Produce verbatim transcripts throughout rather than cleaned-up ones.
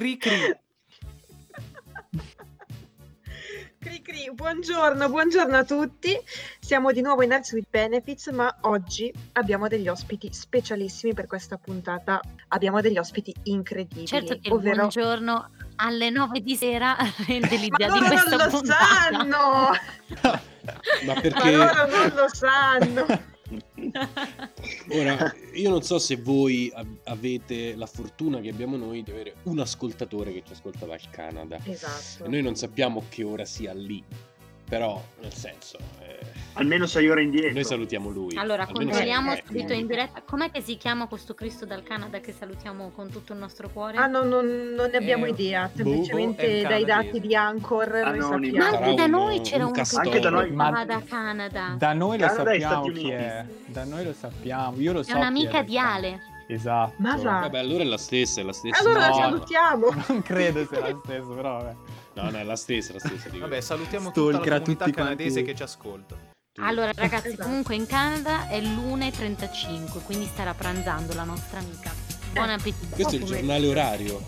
Cri cri. Cri cri. Buongiorno, buongiorno a tutti. Siamo di nuovo in Nerds with Benefits, ma oggi abbiamo degli ospiti specialissimi per questa puntata. Abbiamo degli ospiti incredibili. Certo che ovvero... buongiorno alle nove di sera dell'idea ma di questa non lo puntata. Sanno! Ma perché? Ma loro non lo sanno. Ora, io non so se voi av- avete la fortuna che abbiamo noi di avere un ascoltatore che ci ascolta dal Canada. Esatto. E noi non sappiamo che ora sia lì, però nel senso eh... almeno sei ore indietro. Noi salutiamo lui. Allora, controlliamo subito in diretta. Com'è che si chiama questo Cristo dal Canada che salutiamo con tutto il nostro cuore? Ah, no, no, non ne abbiamo eh, idea. Semplicemente dai dati di Anchor noi sappiamo. Anche da noi c'era un, un anche da noi. Ma da Canada. Da noi lo Canada sappiamo chi è. Da noi lo sappiamo. Io lo so. È un'amica di Ale. Esatto. Ma vabbè, allora è la stessa, è la stessa. Allora no, la salutiamo. No, non credo sia la stessa, però vabbè. No, no, è la stessa, la stessa. Dico. Vabbè, salutiamo tutta la comunità canadese che ci ascolta. Allora ragazzi, esatto. Comunque in Canada è l'una e trentacinque, quindi starà pranzando la nostra amica. Buon appetito. Questo è il giornale orario,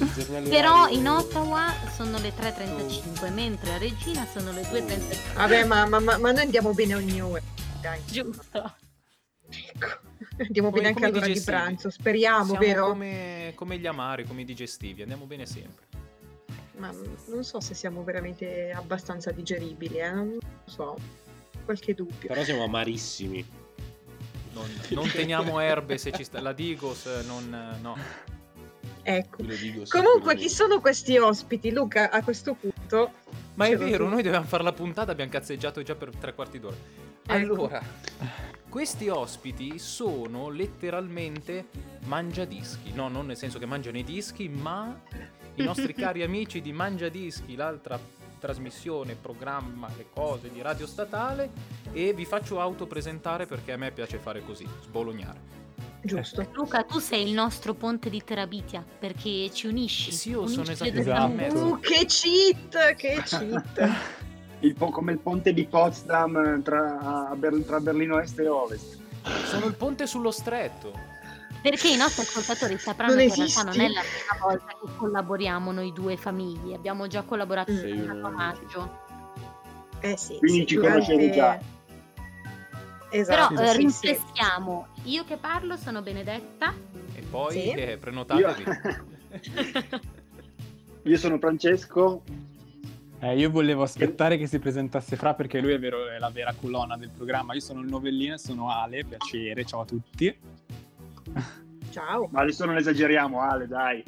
il giornale però orario. In Ottawa sono le tre e trentacinque, oh. Mentre a Regina sono le due e trentacinque. oh. Vabbè, ma, ma, ma noi andiamo bene ogni ora. Dai. Giusto. Ecco. Andiamo come, bene anche all'ora di pranzo. Speriamo. Siamo vero? Come, come gli amari, come i digestivi, andiamo bene sempre. Ma non so se siamo veramente abbastanza digeribili, eh? Non so, qualche dubbio. Però siamo amarissimi. Non, non teniamo erbe se ci sta la Digos, non no. Ecco. Digos, comunque chi sono questi ospiti, Luca, a questo punto? Ma è vero, tu. Noi dovevamo fare la puntata, abbiamo cazzeggiato già per tre quarti d'ora. Allora, ecco. Questi ospiti sono letteralmente mangiadischi. No, non nel senso che mangiano i dischi, ma i nostri cari amici di Mangiadischi, l'altra trasmissione, programma, le cose di Radio Statale, e vi faccio autopresentare perché a me piace fare così, sbolognare. Giusto. Luca, tu sei il nostro ponte di Terabitia perché ci unisci. Sì, io unisci sono esattamente. Esatto. Uh, che cheat, che cheat. Il po- come il ponte di Potsdam tra, Ber- tra Berlino Est e Ovest. Sono il ponte sullo stretto. Perché i nostri ascoltatori sapranno che in realtà non è la prima volta che collaboriamo noi due famiglie, abbiamo già collaborato mm. il maggio. Eh sì, quindi ci conosciamo già. Esatto. Però sì, rinfreschiamo, sì. Io che parlo sono Benedetta. E poi sì. eh, prenotatevi. Io... io sono Francesco. Eh, io volevo aspettare che si presentasse Fra perché lui è, vero, è la vera colonna del programma. Io sono il novellino e sono Ale, piacere, ciao a tutti. Ciao. Ma adesso non esageriamo, Ale, dai.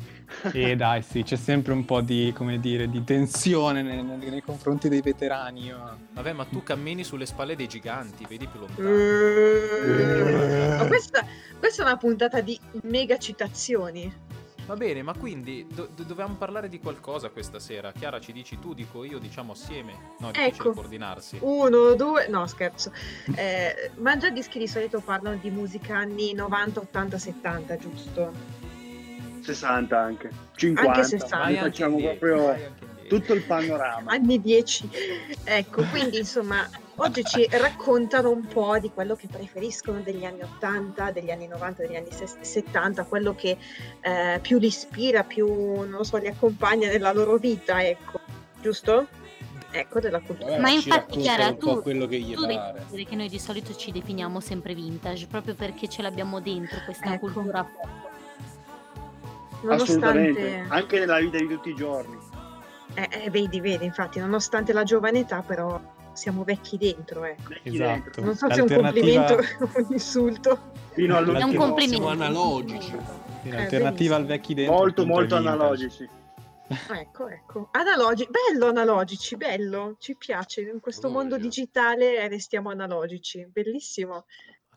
E eh, dai, sì, c'è sempre un po' di, come dire, di tensione nei, nei confronti dei veterani. Io. Vabbè, ma tu cammini sulle spalle dei giganti, vedi più lontano. Uh, uh. Questa, questa è una puntata di mega citazioni. Va bene, ma quindi do- dovevamo parlare di qualcosa questa sera. Chiara, ci dici tu, dico io, diciamo assieme. No, è difficile coordinarsi. Uno, due, no scherzo. Eh, Mangiadischi di solito parlano di musica anni novanta, ottanta, settanta, giusto? sessanta anche. cinquanta. Anche sessanta. Noi facciamo anche proprio anche tutto il panorama. Anni dieci. Ecco, quindi insomma, oggi ci raccontano un po' di quello che preferiscono degli anni ottanta, degli anni novanta, degli anni settanta, quello che eh, più li ispira, più, non lo so, li accompagna nella loro vita, ecco, giusto? Ecco, della cultura. Vabbè, ma infatti Chiara, tu, quello che gli tu devi dire che noi di solito ci definiamo sempre vintage, proprio perché ce l'abbiamo dentro questa ecco. cultura pop. Assolutamente, anche nella vita di tutti i giorni. Eh, eh, vedi, vedi, infatti, nonostante la giovane età, però siamo vecchi dentro, ecco. Esatto. Non so se è un complimento o un insulto. Fino è un complimento. Siamo analogici. In eh, alternativa benissimo. Al vecchi dentro. Molto, molto analogici. Ecco, ecco. Analogici. Bello analogici, bello. Ci piace. In questo oh, mondo Dio. Digitale restiamo analogici. Bellissimo.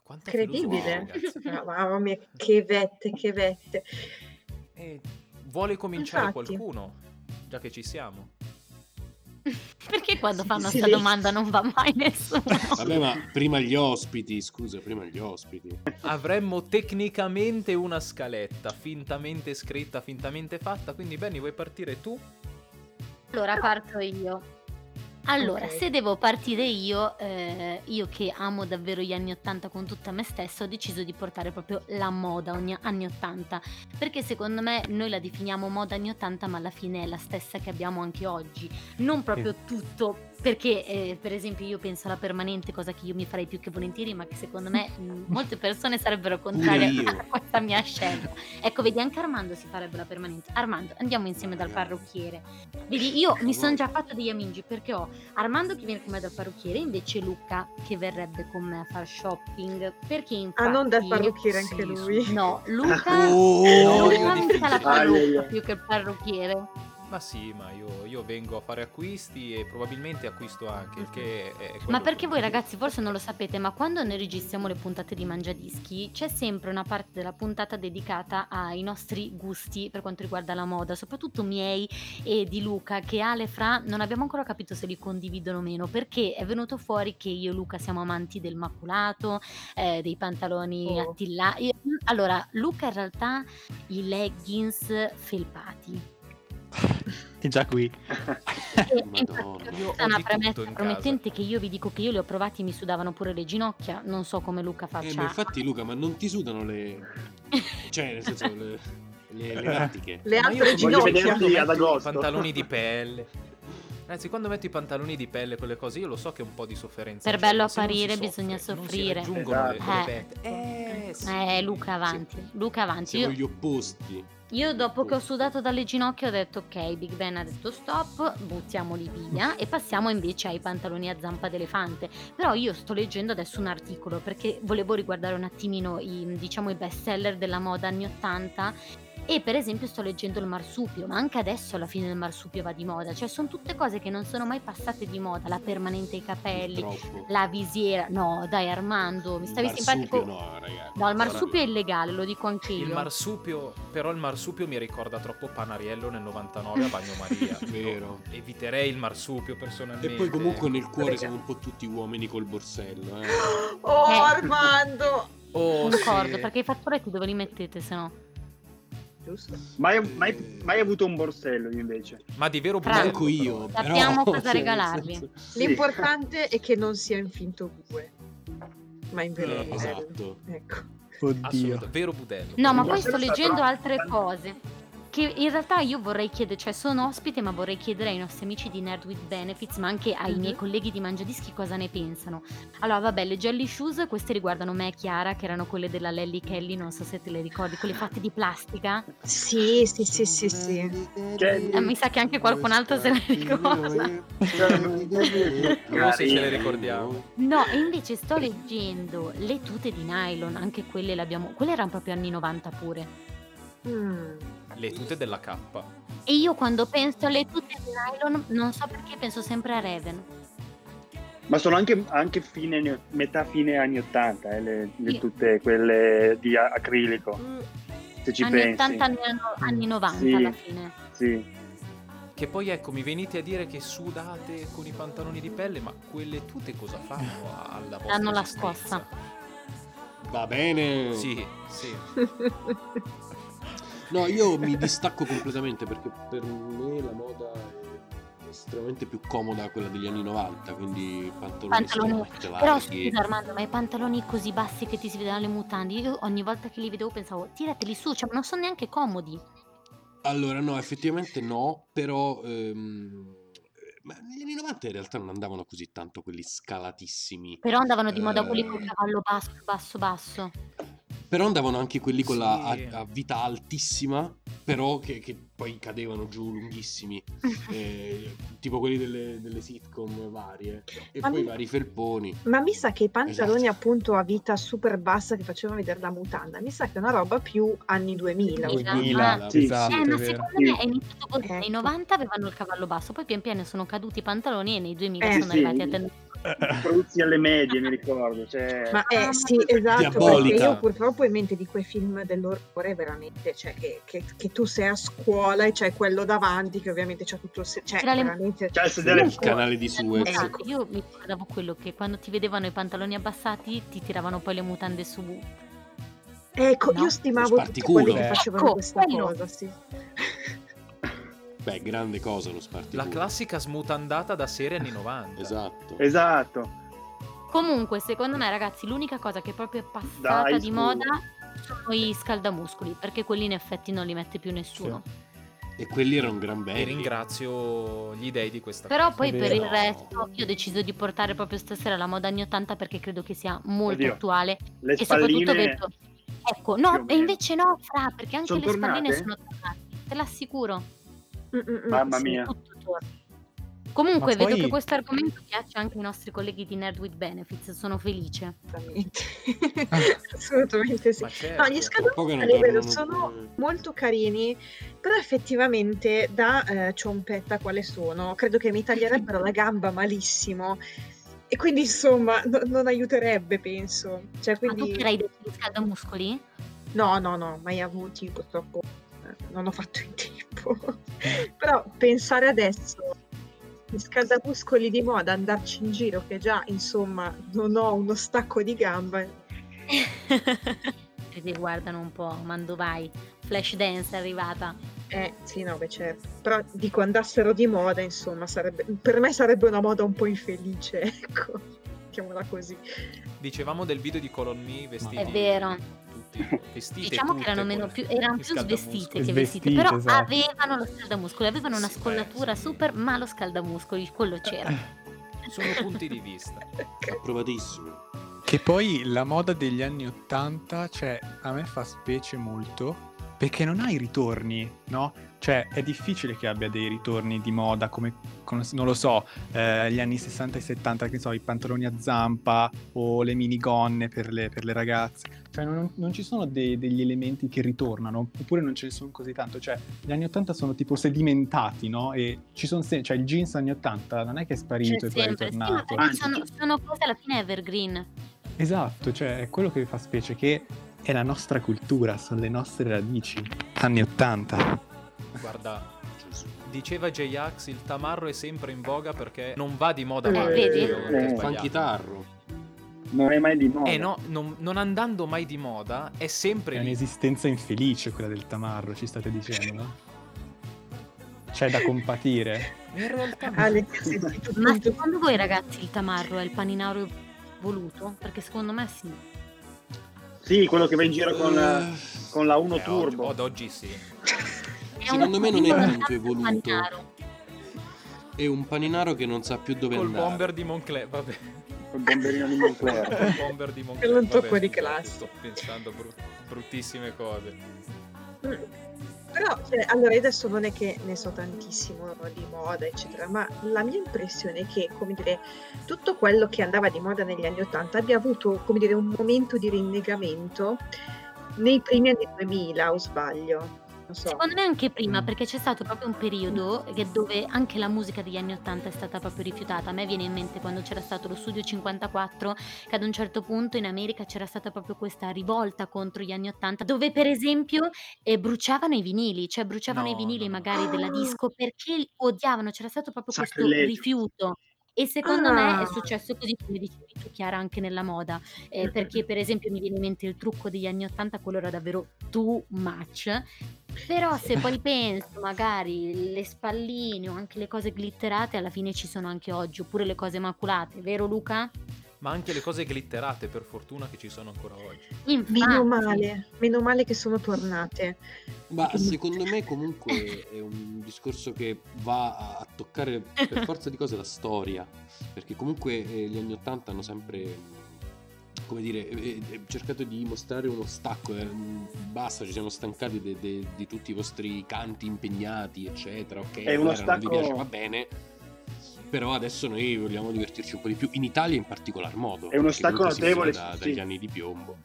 Ma incredibile. Wow, mamma mia, che vette, che vette. Eh, vuole cominciare infatti. Qualcuno? Già che ci siamo. Perché quando fanno questa domanda non va mai nessuno? Vabbè, ma prima gli ospiti, scusa, prima gli ospiti. Avremmo tecnicamente una scaletta fintamente scritta, fintamente fatta, quindi Benny, vuoi partire tu? Allora parto io. Allora, Ok. se devo partire io, eh, io che amo davvero gli anni ottanta con tutta me stessa, ho deciso di portare proprio la moda ogni anni ottanta, perché secondo me noi la definiamo moda anni ottanta, ma alla fine è la stessa che abbiamo anche oggi, non Sì. proprio tutto, perché eh, per esempio io penso alla permanente, cosa che io mi farei più che volentieri, ma che secondo me mh, molte persone sarebbero Pure contrarie io. a questa mia scelta. Ecco, vedi, anche Armando si farebbe la permanente. Armando, andiamo insieme Ma dal ragazzi, parrucchiere. Vedi, io mi sono wow. già fatta degli amici, perché ho Armando che viene con me dal parrucchiere, invece Luca che verrebbe con me a far shopping, perché Ah, non dal infatti parrucchiere anche Sì, sì. lui. no, Luca No, io Luca mi fa la diffido. Aia, parrucca più che il parrucchiere. Ma sì, ma io, io vengo a fare acquisti e probabilmente acquisto anche, il che è, è Ma quello perché voi che... ragazzi forse non lo sapete, ma quando noi registriamo le puntate di Mangiadischi c'è sempre una parte della puntata dedicata ai nostri gusti per quanto riguarda la moda, soprattutto miei e di Luca, che Ale Fra non abbiamo ancora capito se li condividono o meno, perché è venuto fuori che io e Luca siamo amanti del maculato, eh, dei pantaloni Oh. attillati. Allora, Luca in realtà i leggings felpati. È già qui. E infatti Madonna. Io questa ho è una di tutto premessa in casa. promettente, che io vi dico che io li ho provati e mi sudavano pure le ginocchia, non so come Luca Eh, ma faccia. infatti Luca, ma non ti sudano le... Cioè, nel senso, le, le, le lattiche. Le Ma io altre Voglio quando, ginocchia. quando vederti ad metto i agosto. pantaloni di pelle, anzi, quando metto i pantaloni di pelle, quelle cose, io lo so che un po' di sofferenza Per c'è, bello ma se non si apparire bisogna soffre, non si soffrire. raggiungono le, Esatto. le Eh, vette. Eh, sì, eh, Luca si- avanti, Luca avanti. siamo Io gli opposti. Io Gli dopo che ho opposti. sudato dalle ginocchia ho detto ok, Big Ben ha detto stop, buttiamoli via e passiamo invece ai pantaloni a zampa d'elefante. Però io sto leggendo adesso un articolo perché volevo riguardare un attimino i, diciamo, i best seller della moda anni ottanta, e per esempio sto leggendo il marsupio, ma anche adesso alla fine il marsupio va di moda, cioè sono tutte cose che non sono mai passate di moda, la permanente ai capelli, Purtroppo. la visiera. No, dai Armando, mi Il stavi marsupio simpatico. no, ragazzi. No, il Guarda, marsupio è illegale, lo dico anche Il io. marsupio, però il marsupio mi ricorda troppo Panariello nel novantanove a Bagnomaria. Vero. Io eviterei il marsupio E personalmente. poi comunque nel cuore Raga. siamo un po' tutti uomini col borsello, eh. Oh, Eh. Armando! Oh, Concordo, sì. perché i fatturetti dove li mettete se no? Giusto? Mai, mai, Eh, mai avuto un borsello io invece. Ma di vero Fra, Manco borsello, però. io, sappiamo però. cosa Cioè, nel regalarvi. senso... Sì. L'importante è che non sia in finto due, ma in vero Eh, livello. esatto. Ecco. Oddio. Assolutamente, vero budello. No, ma poi sto Borsello sta leggendo troppo. altre cose che in realtà io vorrei chiedere, cioè sono ospite, ma vorrei chiedere ai nostri amici di Nerd with Benefits, ma anche ai miei Mhm. colleghi di Mangiadischi cosa ne pensano. Allora, vabbè, le Jelly Shoes, queste riguardano me e Chiara, che erano quelle della Lelly Kelly, non so se te le ricordi, quelle fatte di plastica. Sì, sì, sì, sì, sì. Eh, mi sa che anche qualcun altro se le ricorda. Non so se ce le ricordiamo. No, e invece sto leggendo le tute di nylon, anche quelle le abbiamo, quelle erano proprio anni novanta pure. Mm. Le tute della K. E io quando penso alle tute di nylon, non so perché penso sempre a Raven. Ma sono anche, anche fine, metà fine anni ottanta, eh, le, le Sì. tutte quelle di a- acrilico, Mm, se ci anni pensi. ottanta, anni, anni novanta alla Sì, fine. sì. Che poi ecco, mi venite a dire che sudate con i pantaloni di pelle, ma quelle tute cosa fanno a- alla vostra Danno la esistenza? scossa. Va bene. Sì, sì. No, io mi distacco completamente perché per me la moda è estremamente più comoda quella degli anni novanta, quindi pantaloni Pantaloni. stretti, Però larghi. scusa Armando, ma i pantaloni così bassi che ti si vedono le mutande, io ogni volta che li vedevo pensavo, tirateli su, cioè non sono neanche comodi. Allora, no, effettivamente no, però ehm, ma negli anni novanta in realtà non andavano così tanto quelli scalatissimi. Però andavano di moda quelli col Eh, cavallo basso, basso, basso. Però andavano anche quelli con la a, Sì. a vita altissima, però che, che poi cadevano giù lunghissimi, eh, tipo quelli delle, delle sitcom varie, e Ma poi i mi, vari felponi. ma mi sa che i Esatto. pantaloni appunto a vita super bassa che facevano vedere la mutanda, mi sa che è una roba più anni duemila ormai. duemila, duemila, sì, Eh, esatto, ma è vero. secondo me Sì. è iniziato così. Nei Ecco. novanta avevano il cavallo basso, poi pian piano sono caduti i pantaloni e nei duemila Eh, sono sì, arrivati a tenere. produzi alle medie, mi ricordo. Cioè, Ma eh, sì, esatto, perché Diabolica. io purtroppo ho in mente di quei film dell'orrore veramente, cioè che, che- che tu sei a scuola e c'è quello davanti che ovviamente c'ha tutto il... se- cioè C'era le- veramente... c'è il sedere Il fuori. canale di Suez. Mutande. Ecco. Io mi ricordavo quello che quando ti vedevano i pantaloni abbassati ti tiravano poi le mutande su. Ecco, io No? Lo stimavo tutti quelli sparticulo. che Eh. facevano Ecco, questa quello. cosa, sì. Beh, grande cosa lo Sparticulo. La classica smutandata da serie anni novanta. Esatto. Esatto. Comunque, secondo me, ragazzi, l'unica cosa che è proprio passata Dai, di moda sono i scaldamuscoli, perché quelli in effetti non li mette più nessuno. Sì. E quelli erano un gran belli. E ringrazio gli dei di questa Però cosa. Poi Vero. Per il resto io ho deciso di portare proprio stasera la moda anni ottanta, perché credo che sia molto Oddio. attuale. Le e spalline... soprattutto vedo... Ecco, no, e invece no, Fra, perché anche sono le tornate? Spalline sono tornate, te l'assicuro. Mm-mm-mm, Mamma mia. Comunque Ma vedo poi... che questo argomento piace anche ai nostri colleghi di Nerd with Benefits, sono felice. Assolutamente sì. Certo, no, gli scaldamuscoli sono più... molto carini, però effettivamente da eh, ciompetta quale sono, credo che mi taglierebbero la gamba malissimo. E quindi insomma no, non aiuterebbe, penso. Cioè, quindi... Ma tu che hai detto gli scaldamuscoli? No, no, no, mai avuti purtroppo, non ho fatto in tempo. Però pensare adesso... scaldamuscoli di moda, andarci in giro che già insomma non ho uno stacco di gamba. Ti guardano un po', mando vai, Flash Dance è arrivata. Eh sì, no, beh, certo. Però dico, andassero di moda insomma sarebbe, per me sarebbe una moda un po' infelice, ecco, chiamola così. Dicevamo del video di Colon Me vestiti. È vero. Vestite, diciamo che erano meno più, erano più svestite che vestite, però esatto. avevano lo scaldamuscoli, avevano una sì, scollatura sì. super, ma lo scaldamuscoli, quello c'era. Sono punti di vista. Approvatissimo. Che poi la moda degli anni ottanta, cioè, a me fa specie molto perché non ha i ritorni, no? Cioè, è difficile che abbia dei ritorni di moda come, con, non lo so, eh, gli anni sessanta e settanta, che so, i pantaloni a zampa o le minigonne per le, per le ragazze. Cioè, non, non ci sono de, degli elementi che ritornano, oppure non ce ne sono così tanto. Cioè, gli anni ottanta sono tipo sedimentati, no? E ci sono se- cioè il jeans anni ottanta non è che è sparito e poi è ritornato. Sì, ma sono, sono cose alla fine evergreen. Esatto, cioè, è quello che fa specie, che... è la nostra cultura, sono le nostre radici anni ottanta. Guarda, diceva J-Ax, il tamarro è sempre in voga perché non va di moda, eh, vedi? Eh, Fanchitarro non è mai di moda. Eh no, non, non andando mai di moda è sempre è lì. Un'esistenza infelice quella del tamarro, ci state dicendo, no? C'è da compatire. In realtà ma secondo voi ragazzi il tamarro è il paninaro voluto? Perché secondo me sì. Sì, quello che va in giro con la, con la uno eh, Turbo. Oggi, ad oggi sì. Secondo me non è tanto evoluto. È un paninaro che non sa più dove Col andare. Col bomber di Moncler, vabbè. Col bomberino di Moncler. Col bomber di Moncler. È un tocco di classe. Sto pensando brut- bruttissime cose. Però, cioè, allora, adesso non è che ne so tantissimo di moda, eccetera, ma la mia impressione è che, come dire, tutto quello che andava di moda negli anni Ottanta abbia avuto, come dire, un momento di rinnegamento nei primi anni duemila, o sbaglio? Non so. Secondo me anche prima, perché c'è stato proprio un periodo che dove anche la musica degli anni Ottanta è stata proprio rifiutata. A me viene in mente quando c'era stato lo Studio cinquantaquattro, che ad un certo punto in America c'era stata proprio questa rivolta contro gli anni Ottanta, dove per esempio eh, bruciavano i vinili, cioè bruciavano no, i vinili no. magari oh. della disco, perché odiavano, c'era stato proprio Sacrilege. questo rifiuto. E secondo ah. me è successo così, come dicevi tu Chiara, anche nella moda, eh, perché per esempio mi viene in mente il trucco degli anni ottanta, quello era davvero too much, però se poi penso magari le spalline o anche le cose glitterate alla fine ci sono anche oggi, oppure le cose maculate, vero Luca? Ma anche le cose glitterate, per fortuna che ci sono ancora oggi. Infatti. Meno male, meno male che sono tornate. Ma secondo me comunque è un discorso che va a toccare per forza di cose la storia, perché comunque gli anni ottanta hanno sempre, come dire, cercato di mostrare uno stacco. Basta, ci siamo stancati de, de, di tutti i vostri canti impegnati, eccetera. Ok, è uno stacco... non vi piace, va bene. Però adesso noi vogliamo divertirci un po' di più, in Italia in particolar modo. È uno stacco notevole da, sì. dagli anni di piombo.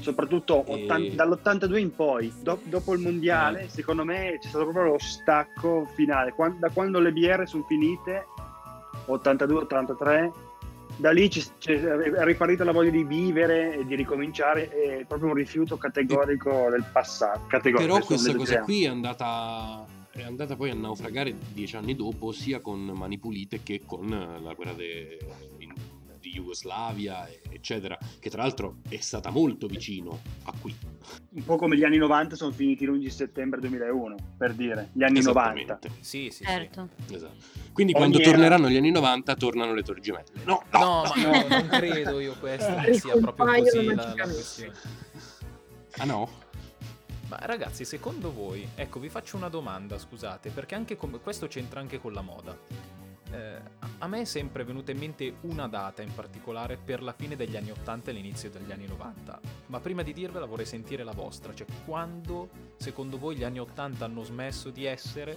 Soprattutto e... ottanta, dall'ottantadue in poi, do, dopo il mondiale, mm. secondo me c'è stato proprio lo stacco finale. Quando, da quando le B R sono finite, ottantadue ottantatré, da lì c'è, c'è, è riparita la voglia di vivere e di ricominciare, è proprio un rifiuto categorico e... del passato. Categorico, però questa cosa qui è andata... è andata poi a naufragare dieci anni dopo, sia con Mani Pulite che con la guerra de... di Jugoslavia, eccetera, che tra l'altro è stata molto vicino a qui. Un po' come gli anni novanta sono finiti l'undici settembre duemilauno, per dire, gli anni novanta. Sì, sì, certo. Sì. Esatto. Quindi ogni quando era... torneranno gli anni novanta tornano le Torri Gemelle. No, no, no, no. Ma no, non credo io questo che sia proprio così la, la questione. Ah no? Ma ragazzi, secondo voi, ecco, vi faccio una domanda, scusate, perché anche con... questo c'entra anche con la moda. Eh, a me è sempre venuta in mente una data in particolare per la fine degli anni ottanta e l'inizio degli anni novanta, ma prima di dirvela vorrei sentire la vostra, cioè quando secondo voi gli anni ottanta hanno smesso di essere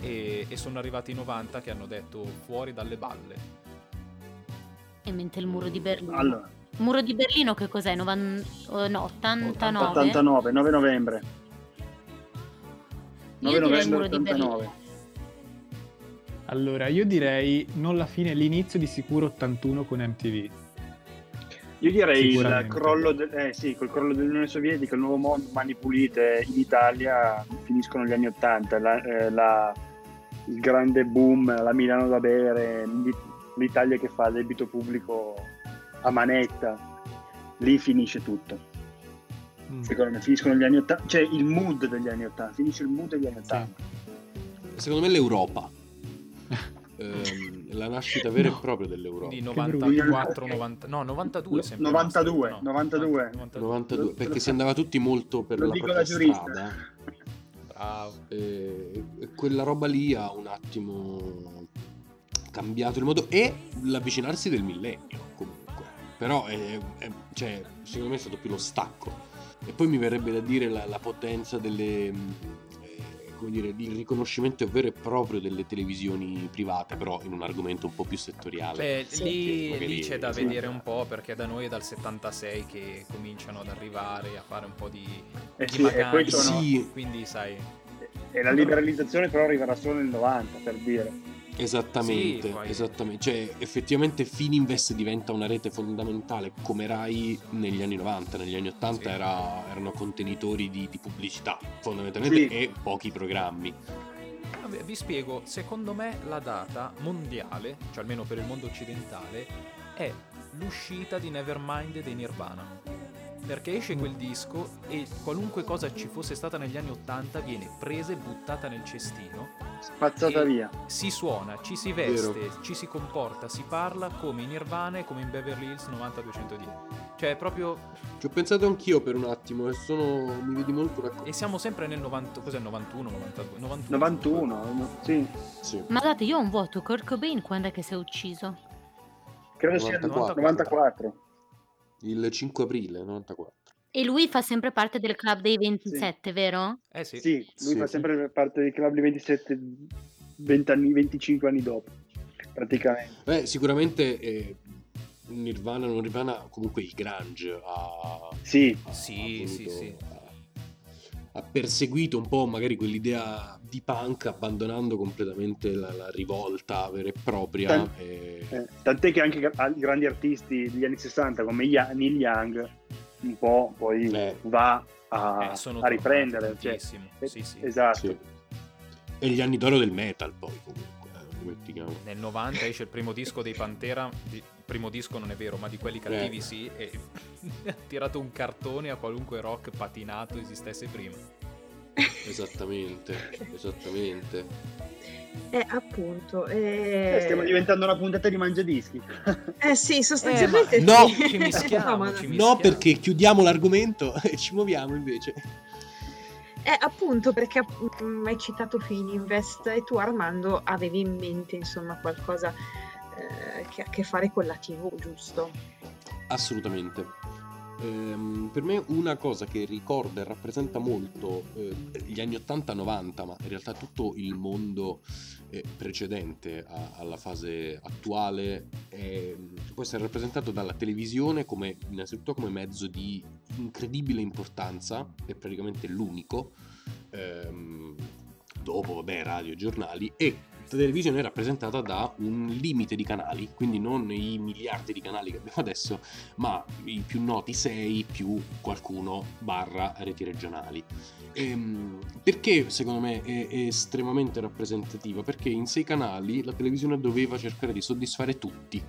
e, e sono arrivati i novanta che hanno detto fuori dalle balle. E mentre il muro di Berlino. Allora. Muro di Berlino che cos'è? Novan... No, ottantanove ottantanove nove novembre nove novembre ottantanove Allora, io direi non la fine, l'inizio di sicuro ottantuno con M T V. Io direi il crollo, de- eh, sì, col crollo dell'Unione Sovietica, il nuovo mondo, Mani Pulite in Italia, finiscono gli anni ottanta, la, eh, la, il grande boom, la Milano da bere, l'Italia che fa debito pubblico a manetta, lì finisce tutto. Mm. Secondo me finiscono gli anni ottanta, cioè il mood degli anni ottanta, finisce il mood degli anni ottanta. Secondo me l'Europa. Eh, la nascita vera e no. propria dell'Europa di novantaquattro novanta no novantadue sempre novantadue nostro, no. novantadue perché si andava tutti molto per lo la propria strada. Bravo. Eh, quella roba lì ha un attimo cambiato il modo e l'avvicinarsi del millennio comunque, però è, è, cioè, secondo me è stato più lo stacco e poi mi verrebbe da dire la, la potenza delle, come dire, il riconoscimento vero e proprio delle televisioni private, però in un argomento un po' più settoriale. Beh, lì, lì c'è da esatto. vedere un po', perché da noi è dal settantasei che cominciano ad arrivare a fare un po' di, eh di sì, vacanze, sono... sì. quindi sai... E la liberalizzazione però arriverà solo nel novanta, per dire. Esattamente, sì, poi... esattamente. Cioè, effettivamente Fininvest diventa una rete fondamentale, come Rai negli anni novanta, negli anni ottanta sì. era, erano contenitori di, di pubblicità, fondamentalmente, sì. e pochi programmi. Vabbè, vi spiego, secondo me la data mondiale, cioè almeno per il mondo occidentale, è l'uscita di Nevermind dei Nirvana. Perché esce quel disco e qualunque cosa ci fosse stata negli anni ottanta viene presa e buttata nel cestino, spazzata via. Si suona, ci si veste, Vero. ci si comporta, si parla come in Nirvana e come in Beverly Hills nove zero due uno zero. Cioè è proprio... Ci ho pensato anch'io per un attimo e sono... mi vedi molto raccontato. E siamo sempre nel novanta... cos'è? novantuno novantadue novantuno, novantuno sì. sì. Ma guardate, io ho un vuoto. Kurt Cobain quando è che si è ucciso? Credo sia novantaquattro Il cinque aprile novantaquattro E lui fa sempre parte del club dei ventisette, sì. vero? Eh sì. Sì, lui sì, fa sì. sempre parte del club dei ventisette venti anni, venticinque anni dopo, praticamente. Beh, sicuramente eh, Nirvana, non Nirvana, comunque il grunge ha, sì. ha, sì, ha, sì, sì. ha perseguito un po' magari quell'idea di punk, abbandonando completamente la, la rivolta vera e propria. Tant- e... Eh, tant'è che anche grandi artisti degli anni sessanta come ya- Neil Young un po' poi eh. va a, eh, sono a riprendere, cioè, sì, sì. esatto sì. E gli anni d'oro del metal poi comunque nel novanta esce il primo disco dei Pantera, il primo disco non è vero ma di quelli cattivi eh. sì, e ha tirato un cartone a qualunque rock patinato esistesse prima. Esattamente, esattamente. Eh, appunto. Eh... Eh, stiamo diventando una puntata di Mangiadischi. Eh sì, sostanzialmente. Eh, ma... No, ci mischiamo, no, ci mischiamo. No, perché chiudiamo l'argomento e ci muoviamo invece. Eh, appunto, perché mh, hai citato Fininvest e tu, Armando, avevi in mente insomma qualcosa eh, che ha a che fare con la tivù, giusto? Assolutamente. Um, per me una cosa che ricorda e rappresenta molto eh, gli anni ottanta novanta, ma in realtà tutto il mondo eh, precedente a, alla fase attuale è, può essere rappresentato dalla televisione come, innanzitutto come mezzo di incredibile importanza, è praticamente l'unico, ehm, dopo vabbè radio e giornali, e la televisione è rappresentata da un limite di canali, quindi non i miliardi di canali che abbiamo adesso, ma i più noti sei più qualcuno barra reti regionali. Ehm, perché secondo me è, è estremamente rappresentativa? Perché in sei canali la televisione doveva cercare di soddisfare tutti.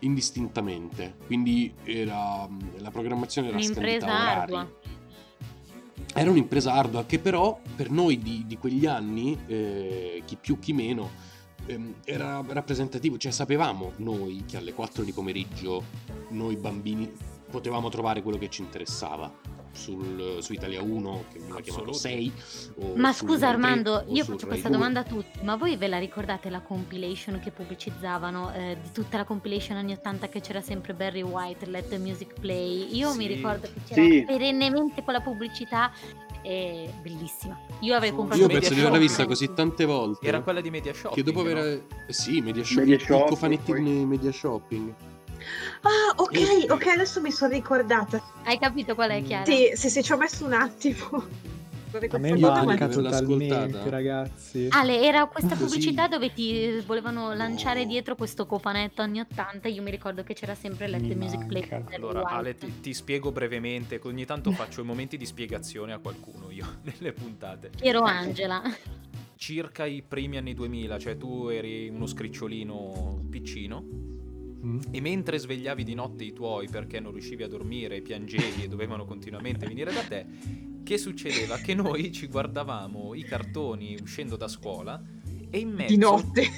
indistintamente, quindi era, la programmazione era un'impresa ardua. Era un'impresa ardua che però per noi di, di quegli anni, eh, chi più chi meno, ehm, era rappresentativo, cioè sapevamo noi che alle quattro di pomeriggio noi bambini potevamo trovare quello che ci interessava. Sul, su Italia uno, che mi ha chiamato sei. Ma scusa Armando, io faccio questa domanda a tutti: ma voi ve la ricordate la compilation che pubblicizzavano, eh, di tutta la compilation anni ottanta, che c'era sempre Barry White, Let the Music Play? Io sì. mi ricordo che c'era sì. perennemente quella pubblicità, eh, bellissima. Io avrei comprato io penso di averla vista così tante volte. Era quella di Media Shopping, che dopo aver no? eh, sì, Media Shopping, Media Shopping, cofanettini Media Shopping. Ah, ok, ok, adesso mi sono ricordata. Hai capito qual è, Chiara? Sì, sì, sì, ci ho messo un attimo. A me manca totalmente, ragazzi. Ale, era questa pubblicità dove ti volevano lanciare no. dietro questo cofanetto anni ottanta. Io mi ricordo che c'era sempre Let the Music Play. Allora, Ale, ti, ti spiego brevemente. Ogni tanto faccio i momenti di spiegazione a qualcuno io nelle puntate. Ero Angela. Circa i primi anni duemila, cioè tu eri uno scricciolino piccino. E mentre svegliavi di notte i tuoi perché non riuscivi a dormire, piangevi e dovevano continuamente venire da te, che succedeva? Che noi ci guardavamo i cartoni uscendo da scuola e in mezzo... Di notte?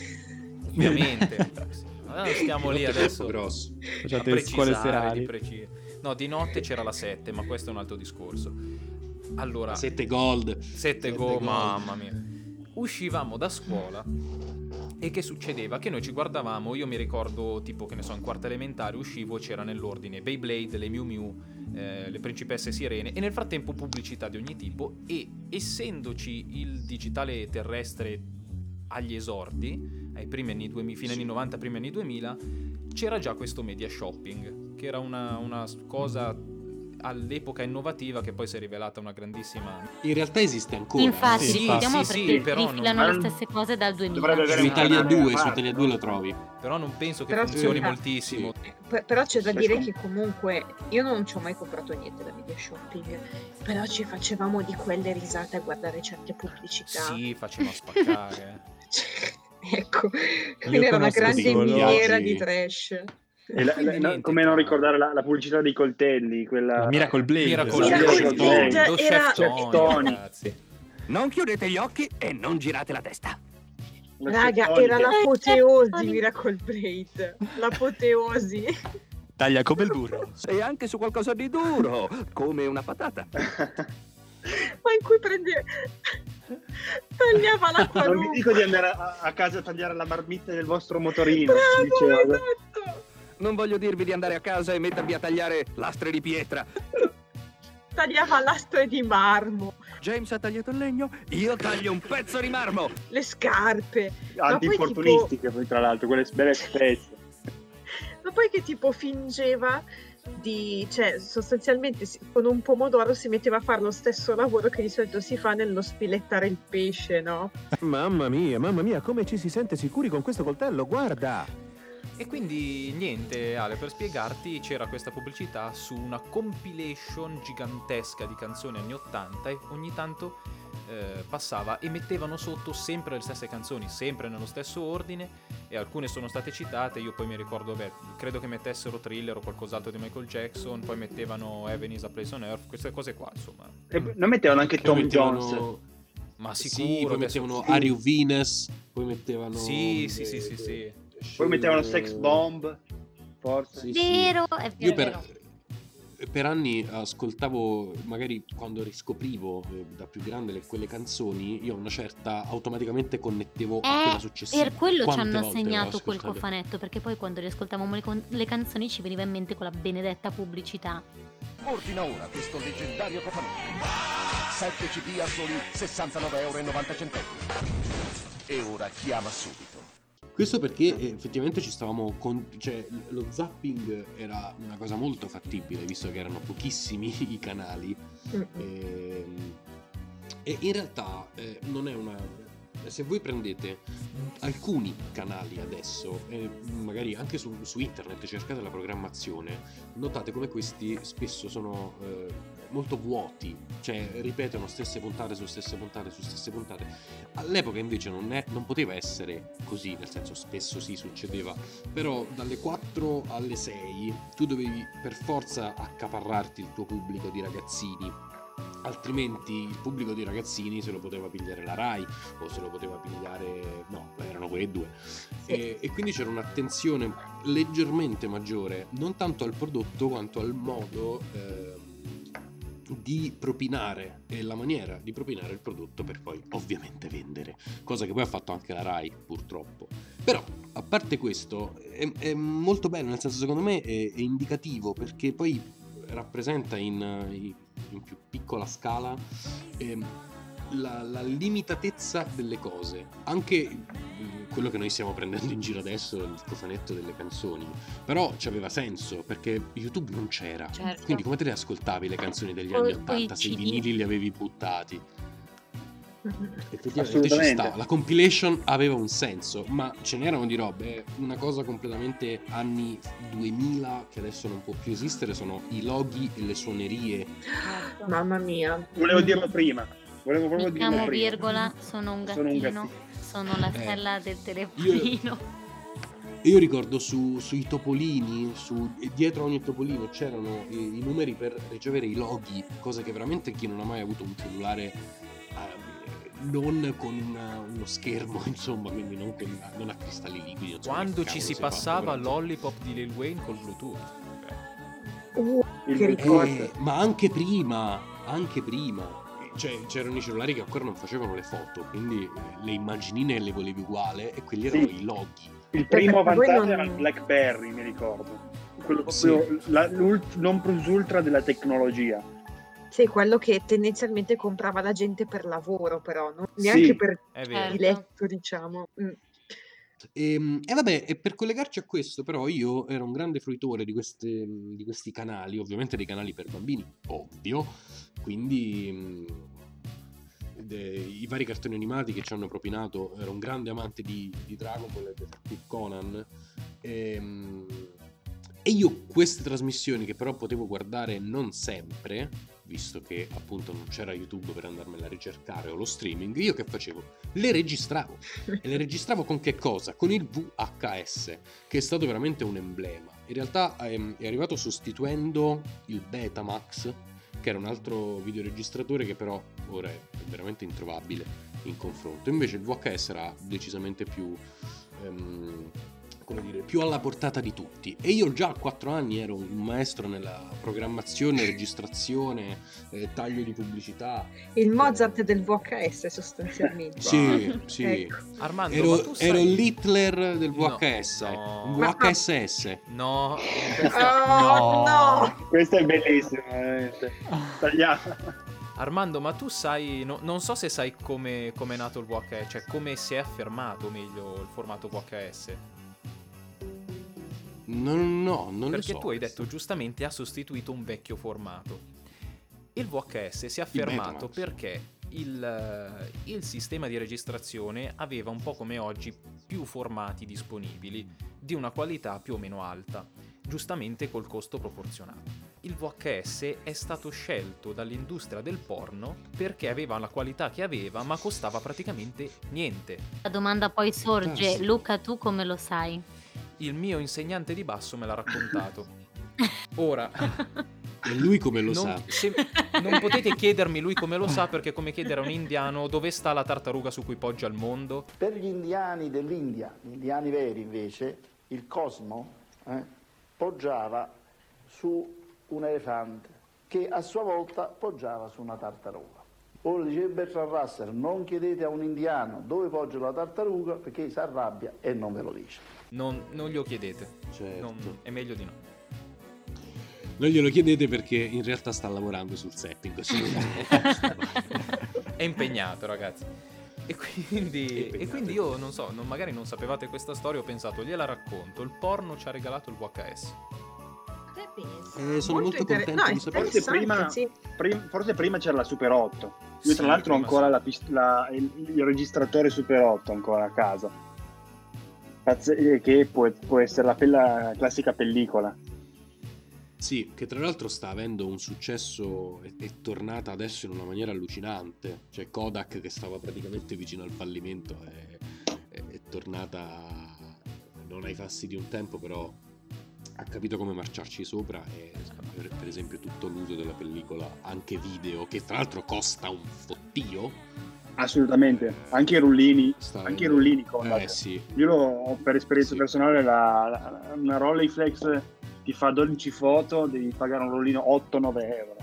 Ovviamente. Ah, stiamo lì adesso grosso. a precisare, di precis- No, di notte c'era la sette, ma questo è un altro discorso. Allora... sette gold. sette go- gold, mamma mia. Uscivamo da scuola... E che succedeva? Che noi ci guardavamo, io mi ricordo tipo che ne so in quarta elementare uscivo, c'era nell'ordine Beyblade, le Miu Miu, eh, le principesse sirene e nel frattempo pubblicità di ogni tipo, e essendoci il digitale terrestre agli esordi, ai primi anni duemila, fino sì. anni novanta, primi anni duemila, c'era già questo media shopping che era una, una cosa... all'epoca innovativa che poi si è rivelata una grandissima... In realtà esiste ancora. Infatti, sì, diciamo sì, perché sì, però rifilano non... le stesse cose dal duemila. Su Italia due, su Italia due lo trovi. Però non penso che però funzioni c'è... moltissimo. P- però c'è da dire che comunque io non ci ho mai comprato niente da media shopping, però ci facevamo di quelle risate a guardare certe pubblicità. Sì, facevamo spaccare. Ecco, quindi era una grande miniera di trash. E la, la, no, come non ricordare la, la pubblicità dei coltelli, quella Miracle Blade, Miracle Blade, Blade. Lo era... Chef Tony. Non chiudete gli occhi e non girate la testa. Lo Raga, era l'apoteosi Miracle Blade, l'apoteosi. Taglia come il burro e anche su qualcosa di duro, come una patata. Ma in cui prendeva tagliava la qualunque. Non vi dico di andare a, a casa a tagliare la marmitta del vostro motorino. Bravo, esatto. Non voglio dirvi di andare a casa e mettervi a tagliare lastre di pietra. Tagliava lastre di marmo. James ha tagliato il legno, io taglio un pezzo di marmo. Le scarpe antinfortunistiche, poi, tipo... tra l'altro, quelle belle spesse. Ma poi che tipo fingeva di, cioè sostanzialmente con un pomodoro si metteva a fare lo stesso lavoro che di solito si fa nello spilettare il pesce, no? Mamma mia, mamma mia, come ci si sente sicuri con questo coltello, guarda! E quindi niente Ale, per spiegarti, c'era questa pubblicità su una compilation gigantesca di canzoni anni ottanta e ogni tanto eh, passava e mettevano sotto sempre le stesse canzoni, sempre nello stesso ordine, e alcune sono state citate, io poi mi ricordo, beh, credo che mettessero Thriller o qualcos'altro di Michael Jackson, poi mettevano Heaven is a Place on Earth, queste cose qua insomma. E non mettevano anche Tom mettevano... Jones? Ma sicuro. Sì, poi mettevano sì. Are You Venus, poi mettevano... Sì, le... sì, sì, sì, sì. Poi mettevano Sex Bomb, forse. Sì, sì. Vero, è vero. Io per, per anni ascoltavo, magari quando riscoprivo da più grande le, quelle canzoni, io una certa automaticamente connettevo eh, a quella successiva. Per quello Quante ci hanno assegnato quel cofanetto, perché poi quando riascoltavamo le, le canzoni ci veniva in mente quella benedetta pubblicità. Ordina ora questo leggendario cofanetto. sette CD a soli sessantanove euro e novanta centesimi. E ora chiama subito. Questo perché effettivamente ci stavamo con... cioè lo zapping era una cosa molto fattibile visto che erano pochissimi i canali e, e in realtà eh, non è una se voi prendete alcuni canali adesso, eh, magari anche su, su internet, cercate la programmazione, notate come questi spesso sono eh, molto vuoti, cioè ripetono stesse puntate su stesse puntate su stesse puntate. All'epoca invece non, è, non poteva essere così, nel senso spesso sì succedeva, però dalle quattro alle sei tu dovevi per forza accaparrarti il tuo pubblico di ragazzini, altrimenti il pubblico di ragazzini se lo poteva pigliare la Rai o se lo poteva pigliare, no, erano quei due, sì. e, e quindi c'era un'attenzione leggermente maggiore non tanto al prodotto quanto al modo eh, di propinare e la maniera di propinare il prodotto per poi ovviamente vendere, cosa che poi ha fatto anche la Rai purtroppo. Però a parte questo è, è molto bello, nel senso secondo me è, è indicativo, perché poi rappresenta in, in in più piccola scala ehm, la, la limitatezza delle cose, anche mh, quello che noi stiamo prendendo in giro adesso, il cofanetto delle canzoni, però ci aveva senso perché YouTube non c'era, certo. Quindi come te le ascoltavi le canzoni degli o anni ottanta se i vinili li avevi buttati? Effettivamente ci sta, la compilation aveva un senso, ma ce n'erano di robe. Una cosa completamente anni duemila che adesso non può più esistere sono i loghi e le suonerie. Mamma mia, volevo dirlo prima, volevo proprio dirlo prima. Virgola, sono un gattino, sono, un gattino. sono la stella eh, del telefonino. Io... Io ricordo su, sui topolini, su, dietro ogni topolino c'erano i, i numeri per ricevere i loghi, cosa che veramente chi non ha mai avuto un cellulare eh, non con una, uno schermo, insomma, quindi non, con, non a cristalli liquidi. Insomma, quando ci si passava fatto, l'Hollipop di Lil Wayne col Bluetooth. Uh, che ricordo. Eh, ma anche prima, anche prima. Cioè, c'erano i cellulari che ancora non facevano le foto, quindi le immaginine le volevi uguale e quelli erano sì. I loghi. Il primo vantaggio non... era il Blackberry, mi ricordo. Quello proprio sì. La, non plus ultra della tecnologia. Sì, quello che tendenzialmente comprava la gente per lavoro, però, non neanche sì, per diletto, diciamo. Mm. E, e vabbè, e per collegarci a questo, però, io ero un grande fruitore di, queste, di questi canali, ovviamente dei canali per bambini, ovvio, quindi de, i vari cartoni animati che ci hanno propinato. Ero un grande amante di, di Dragon Ball e Conan, e... E io queste trasmissioni che però potevo guardare non sempre, visto che appunto non c'era YouTube per andarmela a ricercare o lo streaming, io che facevo? Le registravo. E le registravo con che cosa? Con il V H S, che è stato veramente un emblema. In realtà è arrivato sostituendo il Betamax, che era un altro videoregistratore che però ora è veramente introvabile in confronto. Invece il V H S era decisamente più... Um, come dire, più alla portata di tutti, e io già a quattro anni ero un maestro nella programmazione, registrazione, eh, taglio di pubblicità, il Mozart eh. del V H S sostanzialmente. Sì, sì. Ecco. Armando, ero, ma tu sei... ero l'Hitler del V H S, no, no. V H S S. No. Oh, no. no. Questo è bellissimo, veramente. Tagliato. Armando, ma tu sai, no, non so se sai come è nato il V H S, cioè come si è affermato meglio il formato V H S. No, no, non Perché lo so. Tu hai detto giustamente ha sostituito un vecchio formato. Il V H S si è affermato il perché il, il sistema di registrazione aveva un po' come oggi più formati disponibili di una qualità più o meno alta, giustamente col costo proporzionato. Il V H S è stato scelto dall'industria del porno perché aveva la qualità che aveva ma costava praticamente niente. La domanda poi sorge: Luca, tu come lo sai? Il mio insegnante di basso me l'ha raccontato. Ora, e lui come lo non, sa? Se, non potete chiedermi lui come lo sa, perché come chiedere a un indiano dove sta la tartaruga su cui poggia il mondo. Per gli indiani dell'India, gli indiani veri invece, il cosmo eh, poggiava su un elefante che a sua volta poggiava su una tartaruga. Ora dice Bertrand Russell, non chiedete a un indiano dove poggia la tartaruga perché si arrabbia e non ve lo dice. Non, non glielo chiedete, certo. non, è meglio di no. Non glielo chiedete perché in realtà sta lavorando sul setting. È impegnato, ragazzi. E quindi, e quindi io non so, non, magari non sapevate questa storia, ho pensato gliela racconto. Il porno ci ha regalato il V H S. pensa? Eh, sono molto, molto inter... contento no, di sapere. Forse prima, sì. prim- forse prima c'era la Super otto. Io sì, tra l'altro ho ancora sì. la pist- la, il, il registratore Super otto ancora a casa, che può, può essere la, pella, la classica pellicola. Sì, che tra l'altro sta avendo un successo, è, è tornata adesso in una maniera allucinante. Cioè Kodak, che stava praticamente vicino al fallimento, è, è, è tornata non ai fasti di un tempo, però ha capito come marciarci sopra, e per, per esempio tutto l'uso della pellicola anche video, che tra l'altro costa un fottio. Assolutamente, anche i rullini, anche i rullini Kodak. Eh, sì. Io l'ho, per esperienza sì. personale, la, la, una Rolleiflex ti fa dodici foto, devi pagare un rollino otto nove euro.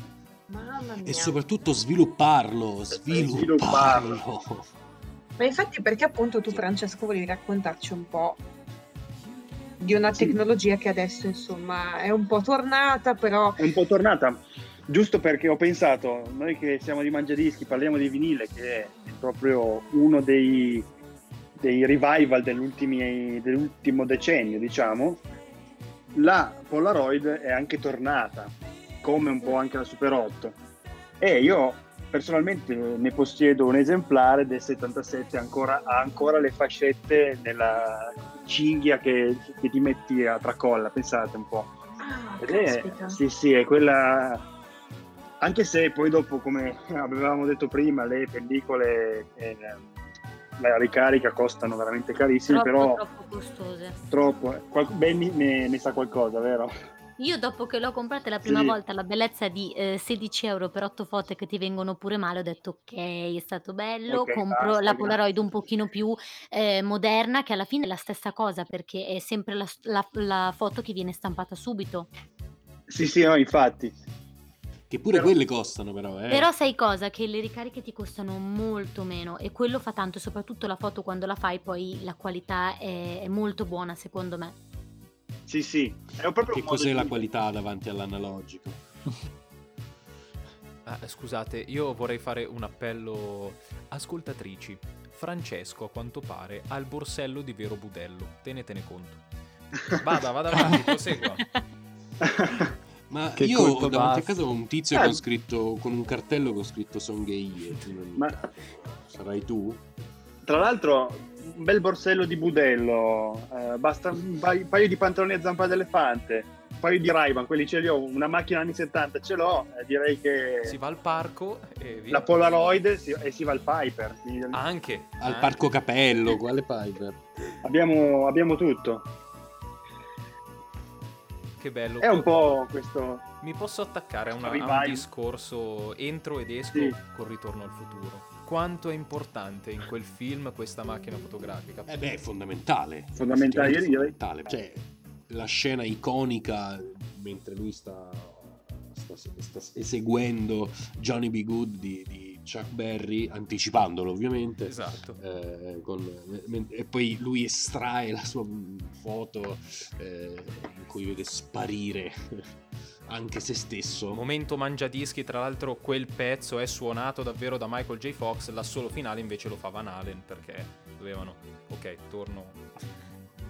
Mamma mia. E soprattutto svilupparlo, svilupparlo. svilupparlo. Ma infatti, perché appunto tu, Francesco, volevi raccontarci un po' di una sì. tecnologia che adesso, insomma, è un po' tornata, però... È un po' tornata, giusto, perché ho pensato, noi che siamo di Mangiadischi, parliamo di vinile, che è proprio uno dei, dei revival dell'ultimo decennio, diciamo. La Polaroid è anche tornata, come un po' anche la Super otto, e io personalmente ne possiedo un esemplare del settantasette, ancora, ha ancora le fascette nella cinghia che, che ti metti a tracolla, pensate un po'. Ah, è, sì sì, è quella, anche se poi dopo, come avevamo detto prima, le pellicole e la ricarica costano veramente carissime, troppo, però troppo costose, troppo. Qual- Benny ne, ne sa qualcosa, vero? Io dopo che l'ho comprata la prima sì. volta, la bellezza di eh, sedici euro per otto foto che ti vengono pure male, ho detto ok, è stato bello, okay, compro basta, la Polaroid un pochino più eh, moderna, che alla fine è la stessa cosa, perché è sempre la, la, la foto che viene stampata subito. Sì sì, no, infatti. Che pure però, quelle costano, però eh. Però sai cosa? Che le ricariche ti costano molto meno, e quello fa tanto, soprattutto la foto quando la fai, poi la qualità è, è molto buona, secondo me. Sì sì, è proprio. Che cos'è di... la qualità davanti all'analogico? Ah, scusate, io vorrei fare un appello. Ascoltatrici, Francesco a quanto pare ha il borsello di Vero Budello, tenetene conto. Vada, vada avanti, prosegua. Ma che io davanti basta. A casa ho un tizio eh. che ho scritto con un cartello che ho scritto Song e Ie. Ma... Sarai tu? Tra l'altro, un bel borsello di Budello, eh, basta un paio, paio di pantaloni a zampa d'elefante, un paio di Raven, quelli ce li ho, una macchina anni settanta ce l'ho, eh, direi che... Si va al parco e via. La Polaroid si, e si va al Piper. Anche. Al anche. Parco Capello, quale Piper? Abbiamo, abbiamo tutto. Che bello. È un po' questo. Mi posso attaccare a, una, a un discorso entro ed esco sì. con Ritorno al Futuro. Quanto è importante in quel film questa macchina fotografica? Eh beh, è fondamentale. Fondamentale, io fondamentale. Cioè, la scena iconica mentre lui sta, sta, sta eseguendo Johnny B. Good di, di Chuck Berry, anticipandolo ovviamente. Esatto. Eh, con, e poi lui estrae la sua foto eh, in cui vede sparire anche se stesso. Momento Mangiadischi, tra l'altro quel pezzo è suonato davvero da Michael J. Fox, l'assolo finale invece lo fa Van Halen, perché dovevano... Ok, torno...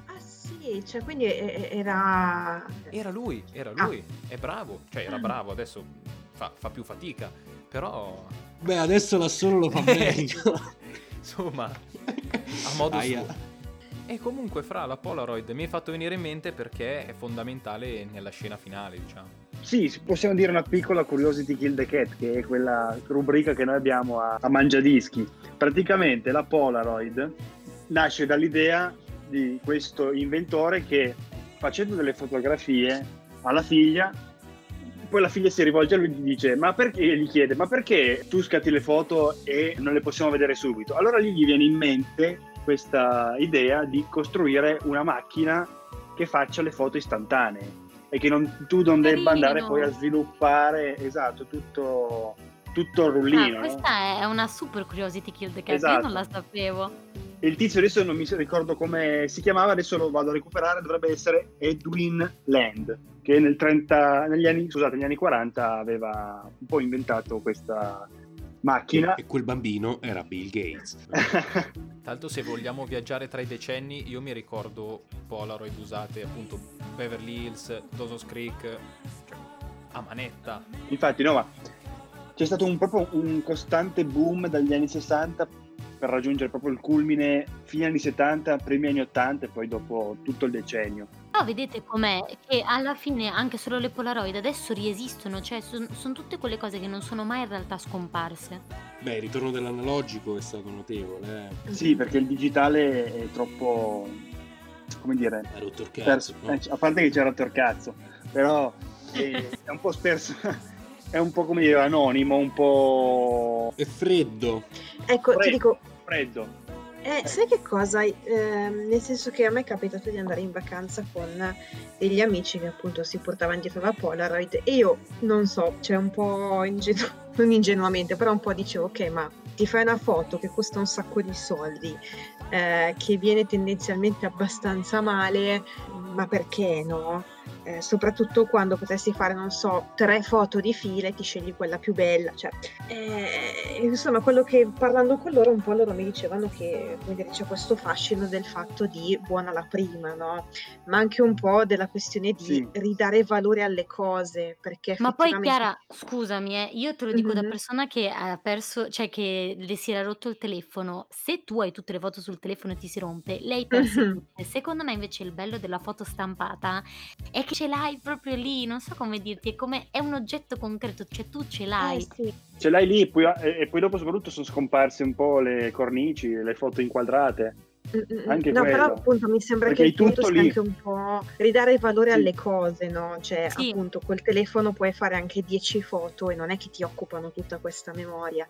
Ah sì, cioè quindi era... Era lui, era lui, ah. è bravo, cioè era bravo, adesso fa, fa più fatica, però... Beh, adesso l'assolo lo fa meglio. Insomma, a modo Aia. suo. E comunque, fra, la Polaroid mi è fatto venire in mente perché è fondamentale nella scena finale, diciamo. Sì, possiamo dire una piccola curiosity kill the cat, che è quella rubrica che noi abbiamo a, a Mangiadischi. Praticamente la Polaroid nasce dall'idea di questo inventore che, facendo delle fotografie alla figlia, poi la figlia si rivolge a lui e gli dice ma perché, gli chiede ma perché tu scatti le foto e non le possiamo vedere subito? Allora lì gli viene in mente questa idea di costruire una macchina che faccia le foto istantanee e che non, tu non debba andare poi a sviluppare esatto tutto, tutto il rullino. Ah, questa no? È una super curiosity kill the cat, esatto. Io non la sapevo. Il tizio adesso non mi ricordo come si chiamava, adesso lo vado a recuperare, dovrebbe essere Edwin Land, che nel trenta negli anni scusate negli anni quaranta aveva un po' inventato questa macchina. E quel bambino era Bill Gates. Tanto se vogliamo viaggiare tra i decenni, io mi ricordo Polaroid usate appunto Beverly Hills, Dawson's Creek, a manetta. Infatti no, ma c'è stato un, proprio un costante boom dagli anni sessanta per raggiungere proprio il culmine fine anni settanta, primi anni ottanta e poi dopo tutto il decennio. Però vedete com'è, che alla fine anche solo le Polaroid adesso riesistono, cioè sono son tutte quelle cose che non sono mai in realtà scomparse. Beh, il ritorno dell'analogico è stato notevole, eh. Sì, perché il digitale è troppo, come dire, ha rotto il cazzo, no? eh, a parte che c'era rotto il cazzo, però è, è un po' sperso, è un po' come dire anonimo, un po' è freddo. Ecco, freddo, ti dico freddo. Eh, eh. Sai che cosa? Eh, nel senso che a me è capitato di andare in vacanza con degli amici che appunto si portavano dietro la Polaroid e io non so, cioè un po' ingenu- non ingenuamente, però un po' dicevo ok, ma ti fai una foto che costa un sacco di soldi, eh, che viene tendenzialmente abbastanza male, ma perché no? Eh, soprattutto quando potessi fare, non so, tre foto di fila e ti scegli quella più bella, cioè, eh, insomma, quello che parlando con loro un po' loro mi dicevano che, come dire, c'è questo fascino del fatto di buona la prima, no? Ma anche un po' della questione di sì. ridare valore alle cose, perché ma effettivamente... poi Chiara, scusami, eh, io te lo dico mm-hmm. da persona che ha perso, cioè che le si era rotto il telefono, se tu hai tutte le foto sul telefono e ti si rompe, lei perse mm-hmm. tutte. Secondo me invece il bello della foto stampata è che ce l'hai proprio lì, non so come dirti, è come è un oggetto concreto, cioè tu ce l'hai. Eh sì. Ce l'hai lì poi, e poi dopo soprattutto sono scomparse un po' le cornici, le foto inquadrate. Mm-mm. Anche no, quello. Però appunto mi sembra perché che il punto sia anche un po' ridare valore sì. alle cose, no? Cioè sì. appunto col telefono puoi fare anche dieci foto e non è che ti occupano tutta questa memoria.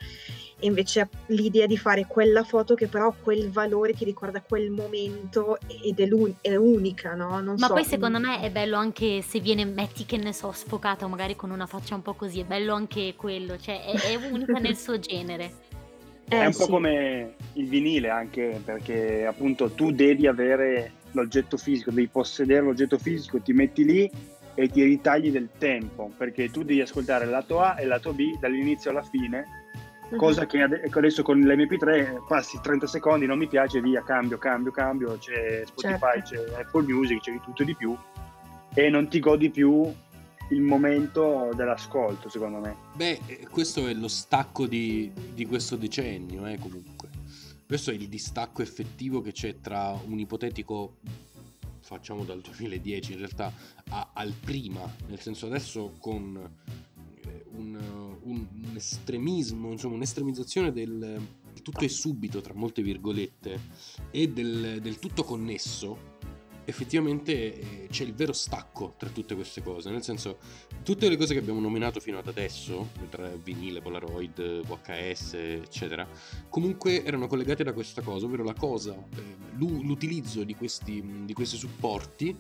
E invece l'idea di fare quella foto che però quel valore ti ricorda quel momento ed è, l'un- è unica, no? Non Ma so, poi secondo un... me è bello anche se viene, metti che ne so, sfocata magari con una faccia un po' così, è bello anche quello, cioè è, è unica nel suo genere. Eh, è un sì. po' come il vinile anche, perché appunto tu devi avere l'oggetto fisico, devi possedere l'oggetto fisico, ti metti lì e ti ritagli del tempo, perché tu devi ascoltare il lato A e il lato B dall'inizio alla fine, uh-huh. cosa che adesso con l'emme pi tre passi trenta secondi, non mi piace, via, cambio, cambio, cambio, c'è Spotify, certo. c'è Apple Music, c'è di tutto e di più, e non ti godi più il momento dell'ascolto, secondo me. Beh, questo è lo stacco di, di questo decennio, eh, comunque. Questo è il distacco effettivo che c'è tra un ipotetico, facciamo dal duemiladieci in realtà, a, al prima, nel senso adesso con eh, un, un, un estremismo, insomma un'estremizzazione del tutto è subito, tra molte virgolette, e del, del tutto connesso. Effettivamente eh, c'è il vero stacco tra tutte queste cose, nel senso tutte le cose che abbiamo nominato fino ad adesso, tra vinile, Polaroid, vu acca esse eccetera, comunque erano collegate da questa cosa, ovvero la cosa, eh, l'utilizzo di questi, di questi supporti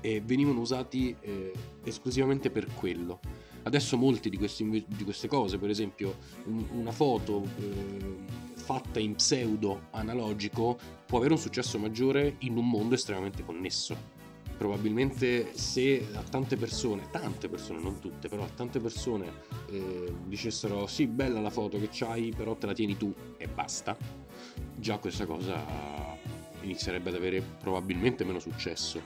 eh, venivano usati eh, esclusivamente per quello. Adesso molti di, questi, di queste cose, per esempio un, una foto eh, fatta in pseudo analogico può avere un successo maggiore in un mondo estremamente connesso. Probabilmente se a tante persone, tante persone, non tutte, però a tante persone eh, dicessero sì, bella la foto che c'hai, però te la tieni tu e basta, già questa cosa inizierebbe ad avere probabilmente meno successo,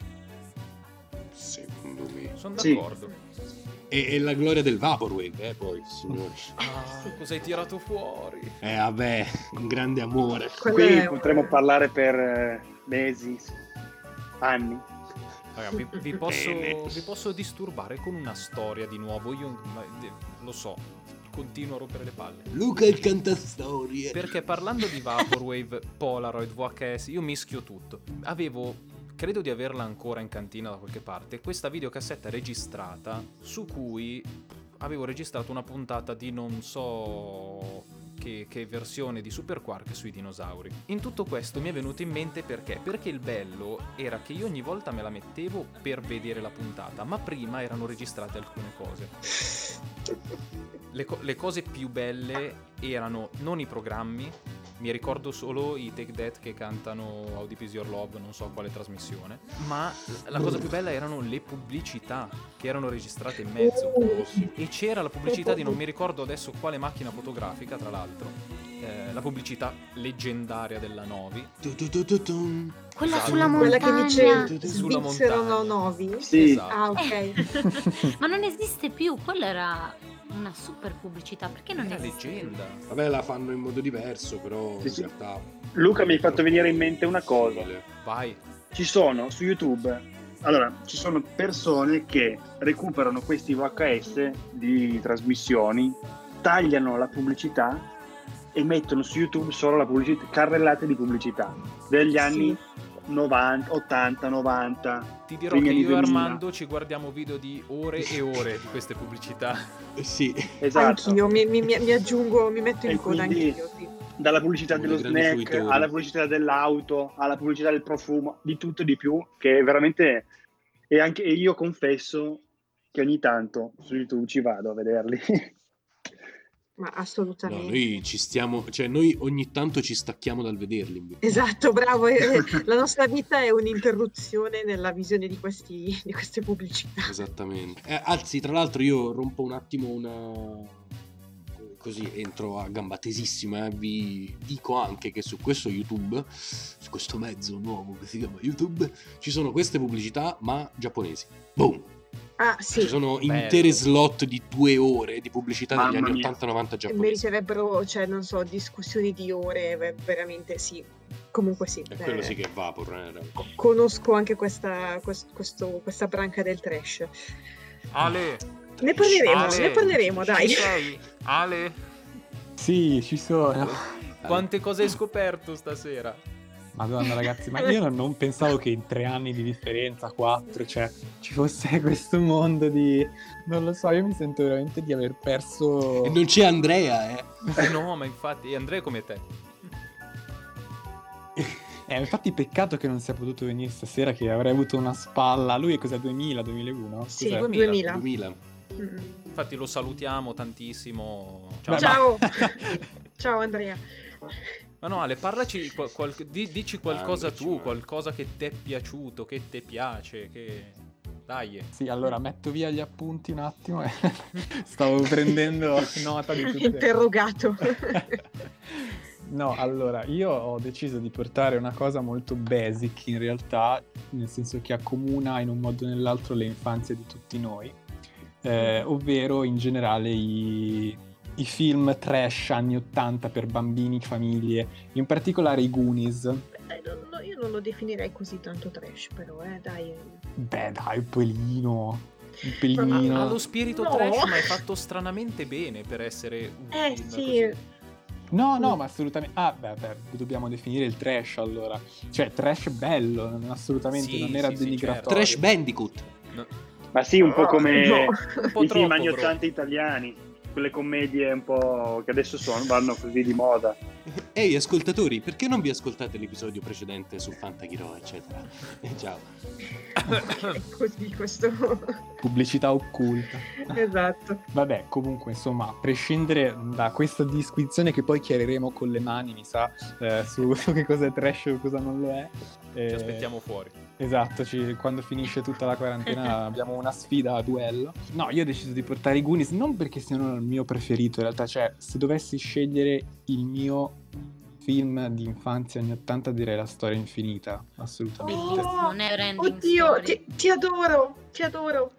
secondo me. Sono d'accordo. Sì. E, e la gloria del Vaporwave, eh, poi, signori. Ah, cosa hai tirato fuori? Eh, vabbè, un grande amore. Qual Qui è? Potremmo parlare per mesi, anni. Raga, vi, vi, posso, vi posso disturbare con una storia di nuovo, io lo so, continuo a rompere le palle. Luca il cantastorie. Perché parlando di Vaporwave, Polaroid, vu acca esse, io mischio tutto. Avevo... credo di averla ancora in cantina da qualche parte, questa videocassetta registrata su cui avevo registrato una puntata di non so che, che versione di Super Quark sui dinosauri. In tutto questo mi è venuto in mente perché? Perché il bello era che io ogni volta me la mettevo per vedere la puntata, ma prima erano registrate alcune cose. Le, co- le cose più belle erano non i programmi, mi ricordo solo i Take That che cantano How Deep Is Your Love, non so quale trasmissione, ma la cosa più bella erano le pubblicità che erano registrate in mezzo e c'era la pubblicità di non mi ricordo adesso quale macchina fotografica, tra l'altro, eh, la pubblicità leggendaria della Novi. Du, du, du, du, du. Quella esatto. Sulla montagna. Quella che dice sulla montagna. Novi. Sì. Esatto. Ah, ok. Ma non esiste più, quella era una super pubblicità, perché non è una leggenda. Vabbè, la fanno in modo diverso, però sì, in realtà. Luca, mi hai fatto venire in mente una cosa. Vai. Ci sono su YouTube. Allora, ci sono persone che recuperano questi V H S di trasmissioni, tagliano la pubblicità e mettono su YouTube solo la pubblicità, carrellate di pubblicità degli anni sì. novanta, ottanta, novanta. Ti dirò che io e Armando ci guardiamo video di ore e ore di queste pubblicità. Sì, esatto. Anch'io, mi, mi, mi aggiungo, mi metto in e coda quindi... anch'io, sì. Dalla pubblicità dello snack alla pubblicità dell'auto, alla pubblicità del profumo, di tutto e di più, che veramente. E anche io confesso che ogni tanto su YouTube ci vado a vederli. Ma assolutamente. No, noi ci stiamo, cioè noi ogni tanto ci stacchiamo dal vederli. Esatto, bravo. La nostra vita è un'interruzione nella visione di questi di queste pubblicità. Esattamente. Eh, anzi, tra l'altro io rompo un attimo una. Così entro a gamba tesissima, eh. Vi dico anche che su questo YouTube, su questo mezzo nuovo che si chiama YouTube, ci sono queste pubblicità ma giapponesi. Boom! Ah, sì. Ci sono bello. Intere slot di due ore di pubblicità degli anni ottanta novanta giapponesi. Mi riceverebbero, cioè non so, discussioni di ore, veramente sì. Comunque sì. E eh, quello sì che è vapor. Eh. Conosco anche questa, quest, questo, questa branca del trash. Ale! Ne parleremo, Ale, ne parleremo, dai. Ci sei? Ale? Sì, ci sono. Quante cose hai scoperto stasera? Madonna ragazzi, ma io non pensavo che in tre anni di differenza, quattro, cioè, ci fosse questo mondo di... Non lo so, io mi sento veramente di aver perso... E non c'è Andrea, eh? eh no, ma infatti, Andrea è come te. Eh, infatti peccato che non sia potuto venire stasera, che avrei avuto una spalla. Lui è cosa, duemila, duemilauno? Cos'è? Sì, duemila. duemila. duemila. Infatti lo salutiamo tantissimo. Ciao. Ciao, Ciao Andrea. Ma no Ale, parlaci qual- qual- dici qualcosa tu, qualcosa che ti è piaciuto, che ti piace, che dai. Sì, allora metto via gli appunti un attimo e stavo prendendo nota di tutto. Interrogato. No, allora, io ho deciso di portare una cosa molto basic in realtà, nel senso che accomuna in un modo o nell'altro le infanzie di tutti noi. Eh, ovvero in generale i, i film trash anni ottanta per bambini, famiglie, in particolare i Goonies. Beh, non, no, io non lo definirei così tanto trash, però eh dai. Beh dai, Pelino, il Pelino. Ha, ha lo spirito no. trash, ma è fatto stranamente bene per essere un eh, film sì. così. No, no, ma assolutamente... Ah, beh, beh, dobbiamo definire il trash, allora. Cioè, trash bello, non, assolutamente, sì, non era sì, denigratorio. Sì, certo. Trash Bandicoot. No. Ma sì, un oh, po' come no. un po' i troppo, film anni ottanta italiani, quelle commedie un po' che adesso sono, vanno così di moda. Ehi, hey, ascoltatori, perché non vi ascoltate l'episodio precedente su Fantachiro, eccetera? Ciao. Così, questo... Pubblicità occulta. Esatto. Vabbè, comunque, insomma, a prescindere da questa disquisizione che poi chiariremo con le mani, mi sa, eh, su, su che cosa è trash o cosa non lo è. Eh, Ci aspettiamo fuori. Esatto, ci, quando finisce tutta la quarantena abbiamo una sfida a duello. No, io ho deciso di portare i Goonies, non perché siano il mio preferito, in realtà, cioè, se dovessi scegliere il mio... film di infanzia anni ottanta, direi La storia infinita, assolutamente. Oh, oddio, ti, ti adoro, ti adoro.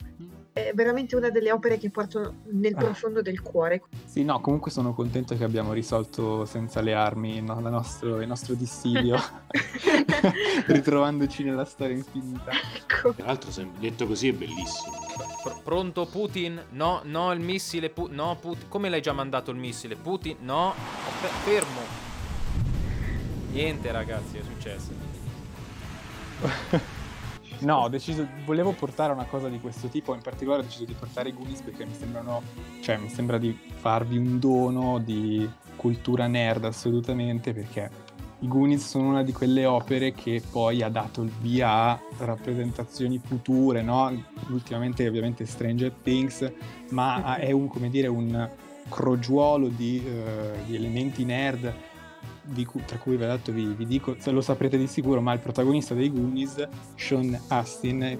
È veramente una delle opere che porto nel profondo ah. del cuore. Sì, no, comunque sono contento che abbiamo risolto senza le armi no, la nostro, il nostro dissidio, ritrovandoci nella storia infinita. Ecco. Tra l'altro, detto così è bellissimo. Pr- pronto Putin? No, no, il missile, pu- no, Putin. Come l'hai già mandato il missile? Putin? No, fermo. Niente ragazzi, è successo. No, ho deciso, volevo portare una cosa di questo tipo, in particolare ho deciso di portare i Goonies perché mi sembrano, cioè mi sembra di farvi un dono di cultura nerd assolutamente, perché i Goonies sono una di quelle opere che poi ha dato il via a rappresentazioni future, no? Ultimamente ovviamente Stranger Things, ma è un, come dire, un crogiuolo di, uh, di elementi nerd. Di cui, tra cui vi ho detto, vi, vi dico, se lo saprete di sicuro, ma il protagonista dei Goonies, Sean Astin,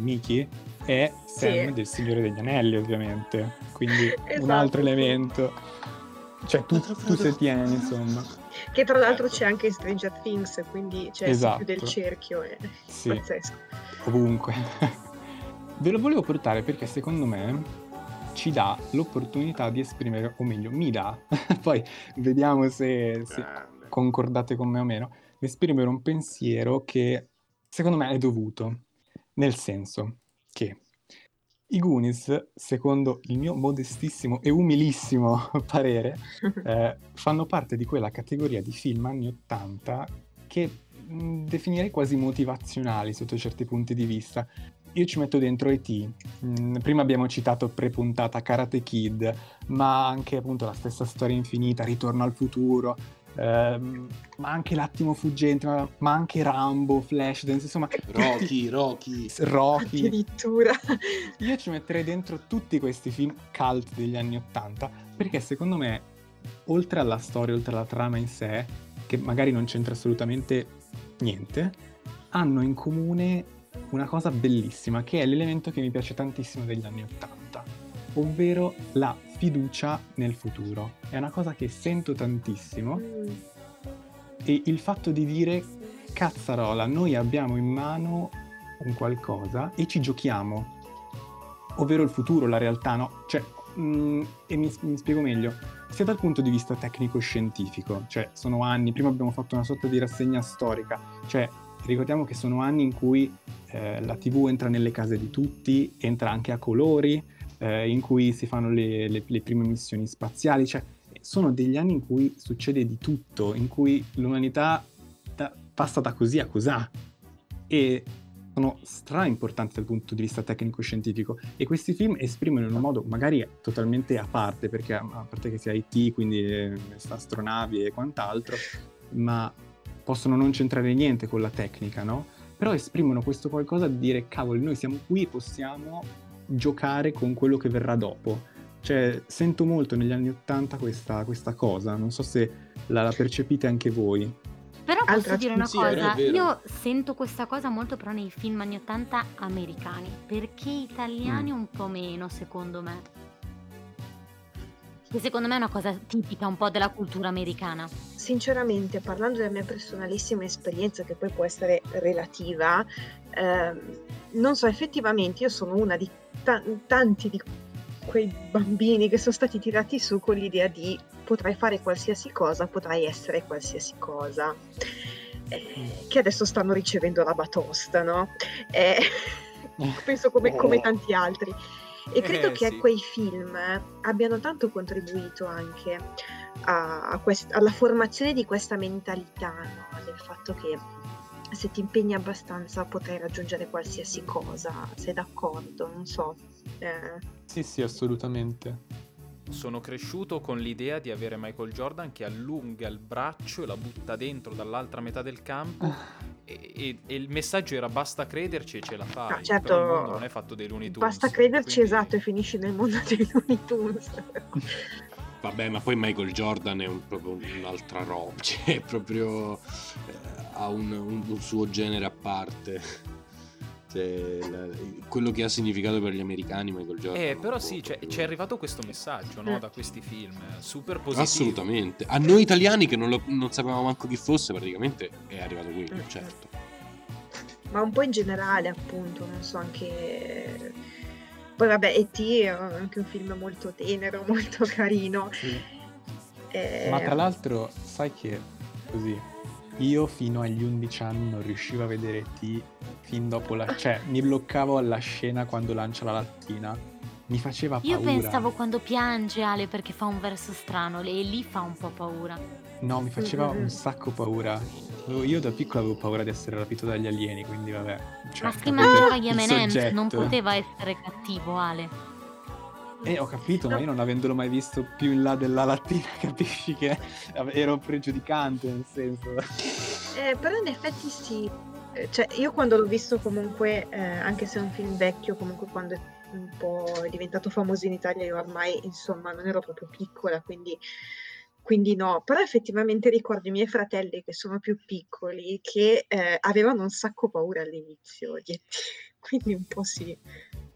Mickey, è Sam sì. del Signore degli Anelli, ovviamente, quindi esatto. un altro elemento. cioè tu, tu se tieni, insomma. Che tra l'altro c'è anche in Stranger Things, quindi c'è, esatto, più del cerchio, è sì, pazzesco. Ovunque. Ve lo volevo portare perché secondo me ci dà l'opportunità di esprimere, o meglio, mi dà, poi vediamo se, se concordate con me o meno, di esprimere un pensiero che secondo me è dovuto, nel senso che i Goonies, secondo il mio modestissimo e umilissimo parere, eh, fanno parte di quella categoria di film anni ottanta che mh, definirei quasi motivazionali sotto certi punti di vista. Io ci metto dentro E T, mm, prima abbiamo citato prepuntata Karate Kid, ma anche appunto la stessa Storia Infinita, Ritorno al Futuro, ehm, ma anche L'attimo fuggente, ma, ma anche Rambo, Flashdance, insomma... Rocky, Rocky! Rocky! Addirittura! Io ci metterei dentro tutti questi film cult degli anni Ottanta, perché secondo me, oltre alla storia, oltre alla trama in sé, che magari non c'entra assolutamente niente, hanno in comune una cosa bellissima, che è l'elemento che mi piace tantissimo degli anni Ottanta, ovvero la fiducia nel futuro. È una cosa che sento tantissimo, e il fatto di dire, cazzarola, noi abbiamo in mano un qualcosa e ci giochiamo, ovvero il futuro, la realtà, no? Cioè, mh, e mi, mi spiego meglio, sia dal punto di vista tecnico-scientifico, cioè sono anni, prima abbiamo fatto una sorta di rassegna storica, cioè ricordiamo che sono anni in cui eh, la tivù entra nelle case di tutti, entra anche a colori, eh, in cui si fanno le, le, le prime missioni spaziali, cioè sono degli anni in cui succede di tutto, in cui l'umanità da, passa da così a cosà, e sono stra importanti dal punto di vista tecnico-scientifico, e questi film esprimono in un modo magari totalmente a parte, perché a parte che sia E T, quindi eh, astronavi e quant'altro, ma possono non c'entrare niente con la tecnica, no? Però esprimono questo qualcosa di dire, cavolo, noi siamo qui e possiamo giocare con quello che verrà dopo. Cioè, sento molto negli anni Ottanta questa, questa cosa, non so se la, la percepite anche voi. Però posso Altra dire una cosa, io sento questa cosa molto però nei film anni Ottanta americani, perché italiani mm. un po' meno, secondo me. Che secondo me è una cosa tipica un po' della cultura americana. Sinceramente, parlando della mia personalissima esperienza, che poi può essere relativa, ehm, non so, effettivamente io sono una di ta- tanti di quei bambini che sono stati tirati su con l'idea di potrei fare qualsiasi cosa, potrei essere qualsiasi cosa, eh, che adesso stanno ricevendo la batosta, no? Eh, penso come, come tanti altri. E credo eh, che sì. quei film abbiano tanto contribuito anche a, a quest- alla formazione di questa mentalità, no? Del fatto che se ti impegni abbastanza potrai raggiungere qualsiasi cosa, sei d'accordo, non so. Eh. Sì, sì, assolutamente. Sono cresciuto con l'idea di avere Michael Jordan che allunga il braccio e la butta dentro dall'altra metà del campo, e, e, e il messaggio era basta crederci e ce la fai. Ah, certo, però il mondo non è fatto dei Looney Tunes. Basta crederci, quindi... esatto, e finisci nel mondo dei Looney Tunes. Vabbè, ma poi Michael Jordan è un, proprio un'altra roba, cioè proprio eh, ha un, un, un suo genere a parte. La, quello che ha significato per gli americani Michael Jordan, eh, però sì, c'è, c'è arrivato questo messaggio, no, da questi film super positivo, assolutamente, a noi italiani che non, lo, non sapevamo manco chi fosse, praticamente è arrivato quello, eh, certo, ma un po' in generale, appunto, non so, anche poi vabbè E T è anche un film molto tenero, molto carino, sì. eh... ma tra l'altro sai che così io fino agli undici anni non riuscivo a vedere E T fin dopo la... cioè mi bloccavo alla scena quando lancia la lattina, mi faceva paura. Io pensavo quando piange Ale perché fa un verso strano, e lì fa un po' paura. No, mi faceva un sacco paura. Io da piccola avevo paura di essere rapito dagli alieni, quindi vabbè. Cioè, ma si mangiava gli M and M's, non poteva essere cattivo Ale. Eh, ho capito, ma io non avendolo mai visto più in là della lattina, capisci che ero pregiudicante, nel senso. Eh, però in effetti sì, cioè io quando l'ho visto comunque, eh, anche se è un film vecchio, comunque quando è un po' diventato famoso in Italia, io ormai insomma non ero proprio piccola, quindi, quindi no, però effettivamente ricordo i miei fratelli che sono più piccoli che eh, avevano un sacco paura all'inizio, quindi un po' sì.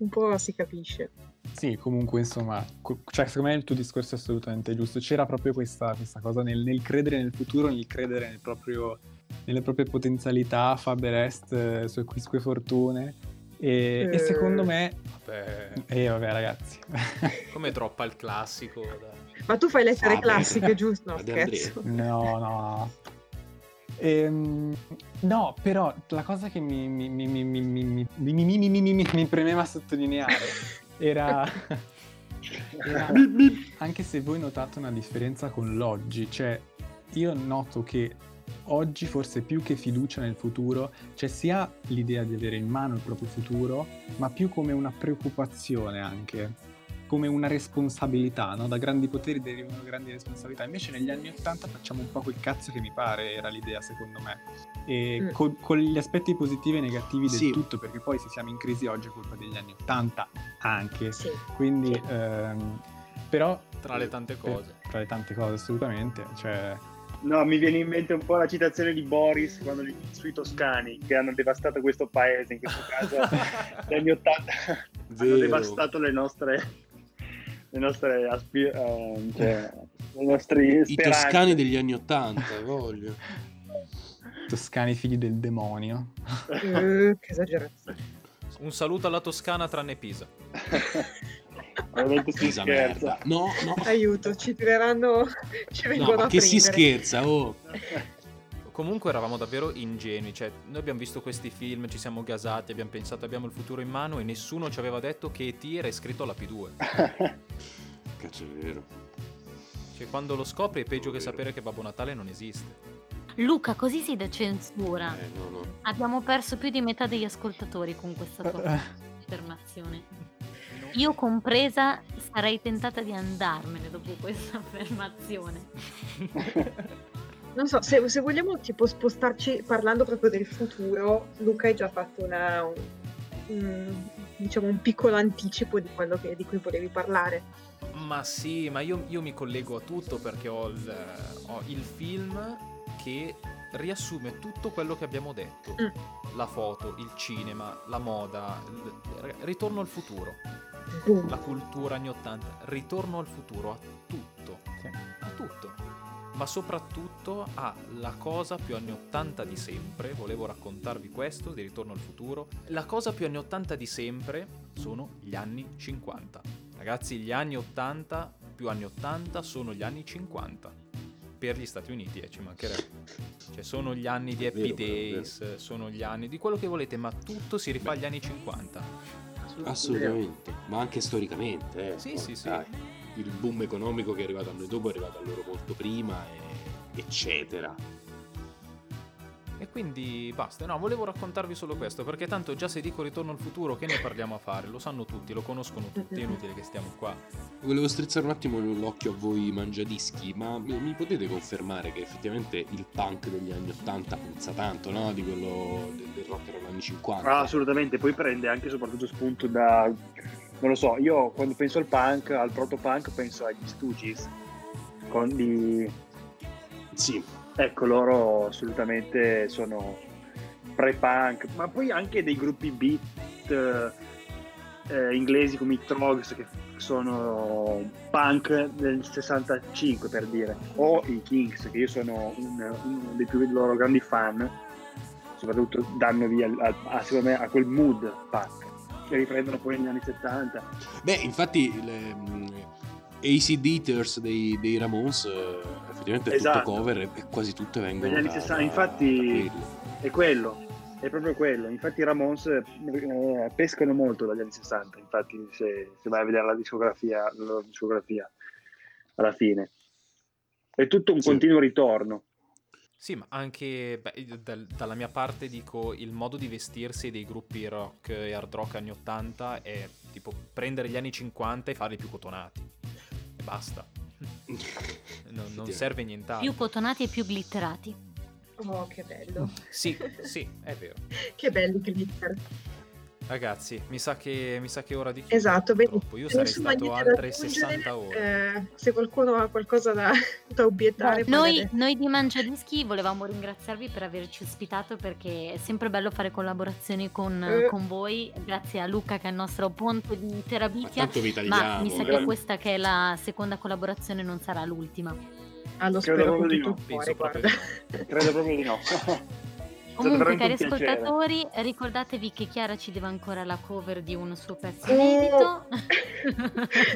un po' si capisce. Sì, comunque insomma, cioè, secondo me il tuo discorso è assolutamente giusto. C'era proprio questa, questa cosa nel, nel credere nel futuro, nel credere nel proprio, nelle proprie potenzialità. Faber Est, sue quisque fortune. E, eh... e secondo me, vabbè. E eh, vabbè, ragazzi, come troppa il classico. Dai. Ma tu fai lettere ah, classiche, beh. Giusto? No, scherzo. No, no, no. Ehm, no, però la cosa che mi mi mi mi mi mi mi mi mi mi mi mi premeva sottolineare era, era anche se voi notate una differenza con l'oggi, cioè io noto che oggi forse più che fiducia nel futuro, cioè si ha l'idea di avere in mano il proprio futuro, ma più come una preoccupazione anche, come una responsabilità, no? Da grandi poteri derivano grandi responsabilità. Invece negli anni ottanta facciamo un po' quel cazzo che mi pare, era l'idea secondo me. E mm. con, con gli aspetti positivi e negativi del sì. tutto, perché poi se siamo in crisi oggi è colpa degli anni ottanta anche. Sì. Quindi, sì. Ehm, però... Tra le tante cose. Eh, tra le tante cose, assolutamente. Cioè... No, mi viene in mente un po' la citazione di Boris quando li, sui toscani che hanno devastato questo paese, in questo caso negli anni ottanta hanno devastato le nostre... le nostre aspi- uh, cioè, le nostre speranze. I toscani degli anni ottanta, voglio. Toscani figli del demonio. Che esagerazione. Un saluto alla Toscana tranne Pisa. Veramente si Pisa scherza. Merda. No, no. Aiuto, ci tireranno, ci vengono no, a che prendere. Si scherza, oh. Comunque eravamo davvero ingenui, cioè noi abbiamo visto questi film, ci siamo gasati, abbiamo pensato abbiamo il futuro in mano e nessuno ci aveva detto che E T era iscritto alla P due. Cazzo, è vero. Cioè quando lo scopri è peggio è che sapere che Babbo Natale non esiste. Luca, così si decensura. Eh, no, no. Abbiamo perso più di metà degli ascoltatori con questa tua affermazione. Io compresa sarei tentata di andarmene dopo questa affermazione. Non so, se, se vogliamo tipo spostarci parlando proprio del futuro, Luca hai già fatto una, un, un, diciamo un piccolo anticipo di quello che, di cui volevi parlare. Ma sì, ma io, io mi collego a tutto perché ho il, ho il film che riassume tutto quello che abbiamo detto. Mm. La foto, il cinema, la moda, il, Ritorno al futuro, mm. la cultura anni ottanta, Ritorno al futuro, a tutto, sì. a tutto. Ma soprattutto ha la cosa più anni ottanta di sempre, volevo raccontarvi questo di Ritorno al futuro, la cosa più anni ottanta di sempre sono gli anni cinquanta. Ragazzi, gli anni ottanta più anni ottanta sono gli anni cinquanta, per gli Stati Uniti, eh, ci mancherebbe. Cioè sono gli anni di Happy Days, sono gli anni di quello che volete, ma tutto si rifà agli anni cinquanta. Assolutamente, ma anche storicamente. Eh. Sì, oh, sì, sì. Dai. Il boom economico che è arrivato a noi dopo è arrivato a loro molto prima, e eccetera. E quindi basta, no, volevo raccontarvi solo questo, perché tanto già se dico Ritorno al futuro che ne parliamo a fare, lo sanno tutti, lo conoscono tutti, è inutile che stiamo qua. Volevo strizzare un attimo l'occhio a voi mangiadischi, ma mi potete confermare che effettivamente il punk degli anni ottanta pensa tanto, no? Di quello del rock degli anni cinquanta. Ah, assolutamente, poi prende anche soprattutto spunto da... Non lo so, io quando penso al punk, al proto-punk, penso agli Stooges, con di... Sì. Ecco, loro assolutamente sono pre-punk, ma poi anche dei gruppi beat eh, inglesi come i Trogs, che sono punk del sessantacinque per dire, o i Kings, che io sono un, uno dei più loro grandi fan, soprattutto danno via a, a, secondo me, a quel mood punk. Che riprendono poi negli anni settanta. Beh, infatti le, A C Deaters dei, dei Ramones effettivamente è esatto. tutto cover e quasi tutte vengono negli anni sessanta, da, infatti da è quello, è proprio quello. Infatti i Ramones eh, pescano molto dagli anni sessanta, infatti se, se vai a vedere la discografia, la loro discografia alla fine è tutto un sì. continuo ritorno. Sì, ma anche beh, dal, dalla mia parte dico il modo di vestirsi dei gruppi rock e hard rock anni ottanta è tipo prendere gli anni cinquanta e farli più cotonati e basta. No, non serve nient'altro. Più cotonati e più glitterati. Oh, che bello. Sì, sì, è vero. Che belli glitter. Ragazzi, mi sa che, mi sa che è ora di chiudere. Esatto, benissimo. Io sarei stato altre sessanta ore. Eh, se qualcuno ha qualcosa da, da obiettare. No, noi, noi di Mangiadischi volevamo ringraziarvi per averci ospitato, perché è sempre bello fare collaborazioni con, eh. con voi. Grazie a Luca, che è il nostro ponte di Terabitia. Ma, ma mi sa eh. che questa, che è la seconda collaborazione, non sarà l'ultima. Ah, lo spero con tutto il cuore, guarda. Credo proprio di no. Comunque, cari ascoltatori, piacere. Ricordatevi che Chiara ci deve ancora la cover di un suo pezzo inedito.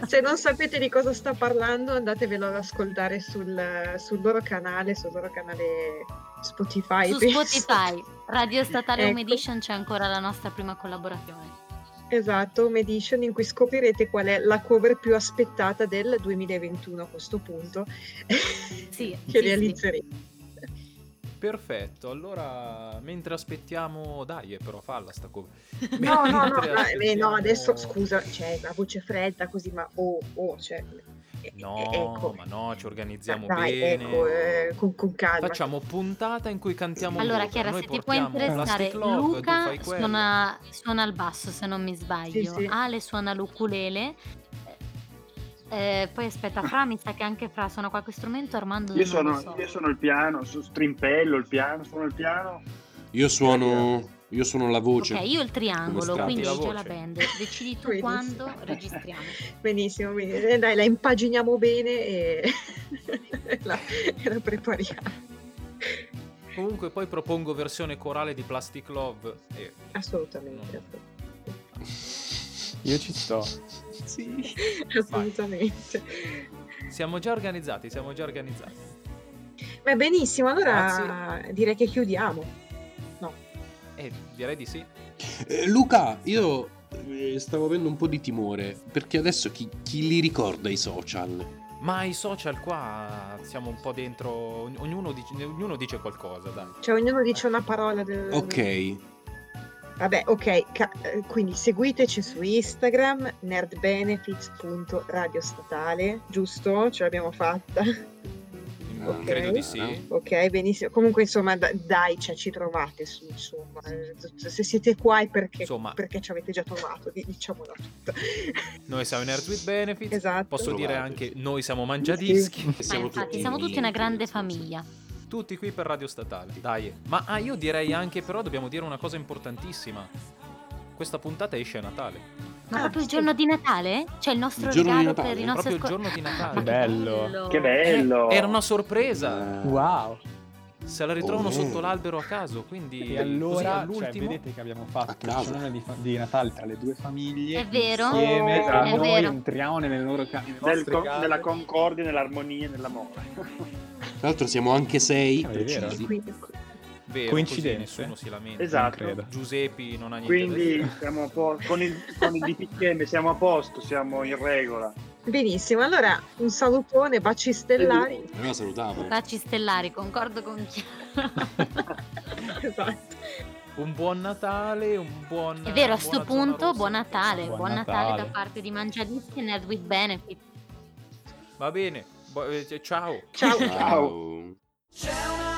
Se non sapete di cosa sta parlando, andatevelo ad ascoltare sul, sul loro canale, sul loro canale Spotify. Su penso. Spotify, Radio Statale ecco. Home Edition, c'è ancora la nostra prima collaborazione. Esatto, Home Edition, in cui scoprirete qual è la cover più aspettata del duemilaventuno a questo punto, sì, che sì, realizzeremo. Sì. Perfetto, allora mentre aspettiamo, dai, però falla sta cover. No, no, no, aspettiamo... no, adesso scusa, c'è la voce fredda così, ma oh, oh, cioè no, eh, ecco. ma no, ci organizziamo dai, bene. Ecco, eh, con, con calma. Facciamo puntata in cui cantiamo. Allora, Chiara, se ti può interessare, club, Luca suona, suona al basso, se non mi sbaglio. Sì, sì. Ale suona l'ukulele. Eh, poi aspetta, Fra, mi sa che anche Fra suona qualche strumento. Armando, io sono, so. io sono il piano, su strimpello il piano, suono il piano. Io suono, io suono la voce. Ok, io il triangolo, quindi la c'è la band. Decidi tu quando registriamo. Benissimo, benissimo. Dai, la impaginiamo bene e la, e la prepariamo. Comunque poi propongo versione corale di Plastic Love. E... Assolutamente. No. Io ci sto. Sì, assolutamente. Vai. Siamo già organizzati, siamo già organizzati. Beh, benissimo, allora Grazie. direi che chiudiamo. No. Eh, direi di sì. Eh, Luca, io stavo avendo un po' di timore, perché adesso chi, chi li ricorda i social? Ma i social qua siamo un po' dentro, ognuno dice, ognuno dice qualcosa, dai. Cioè ognuno dice una parola del... Ok. Vabbè, ok, ca- quindi seguiteci su Instagram, nerdbenefits punto radiostatale, giusto? Ce l'abbiamo fatta? Ah, okay. Credo di sì. Ok, benissimo. Comunque, insomma, d- dai, cioè, ci trovate, su, insomma. Se siete qua è perché, insomma, perché ci avete già trovato, diciamola tutta. Noi siamo Nerds with Benefits, esatto. Posso trovate. dire anche noi siamo Mangiadischi. Sì. Siamo, infatti, tutti siamo tutti una grande famiglia. Tutti qui per Radio Statale, dai. Ma ah, io direi anche, però dobbiamo dire una cosa importantissima. Questa puntata esce a Natale. Ma ah, proprio sì. il giorno di Natale? Cioè il nostro il regalo per i nostri ascoltatori. Proprio scor- il giorno di Natale. Bello. Che bello. Era una sorpresa. Wow. Se la ritrovano oh, sotto l'albero a caso, quindi e allora così, cioè, vedete che abbiamo fatto la cena di, fa- di Natale tra le due famiglie. È vero, insieme oh, a è noi vero. entriamo nelle loro ca- nelle con- case, nella concordia, nell'armonia e nell'amore. Tra l'altro siamo anche sei, eh, vero. Vero, coincidenza, nessuno si lamenta. Esatto. Non Giuseppi non ha niente. Quindi da dire. Siamo a posto, con il, con il D P C M siamo a posto, siamo in regola. Benissimo, allora un salutone, baci stellari. Allora salutavo. Baci stellari, concordo con Chiara. Esatto. Un buon Natale, un buon È vero, a sto punto buon Natale, buon, buon Natale. Natale da parte di Mangiadischi e Nerds with Benefits. Va bene. Ciao. Ciao. Ciao. Ciao.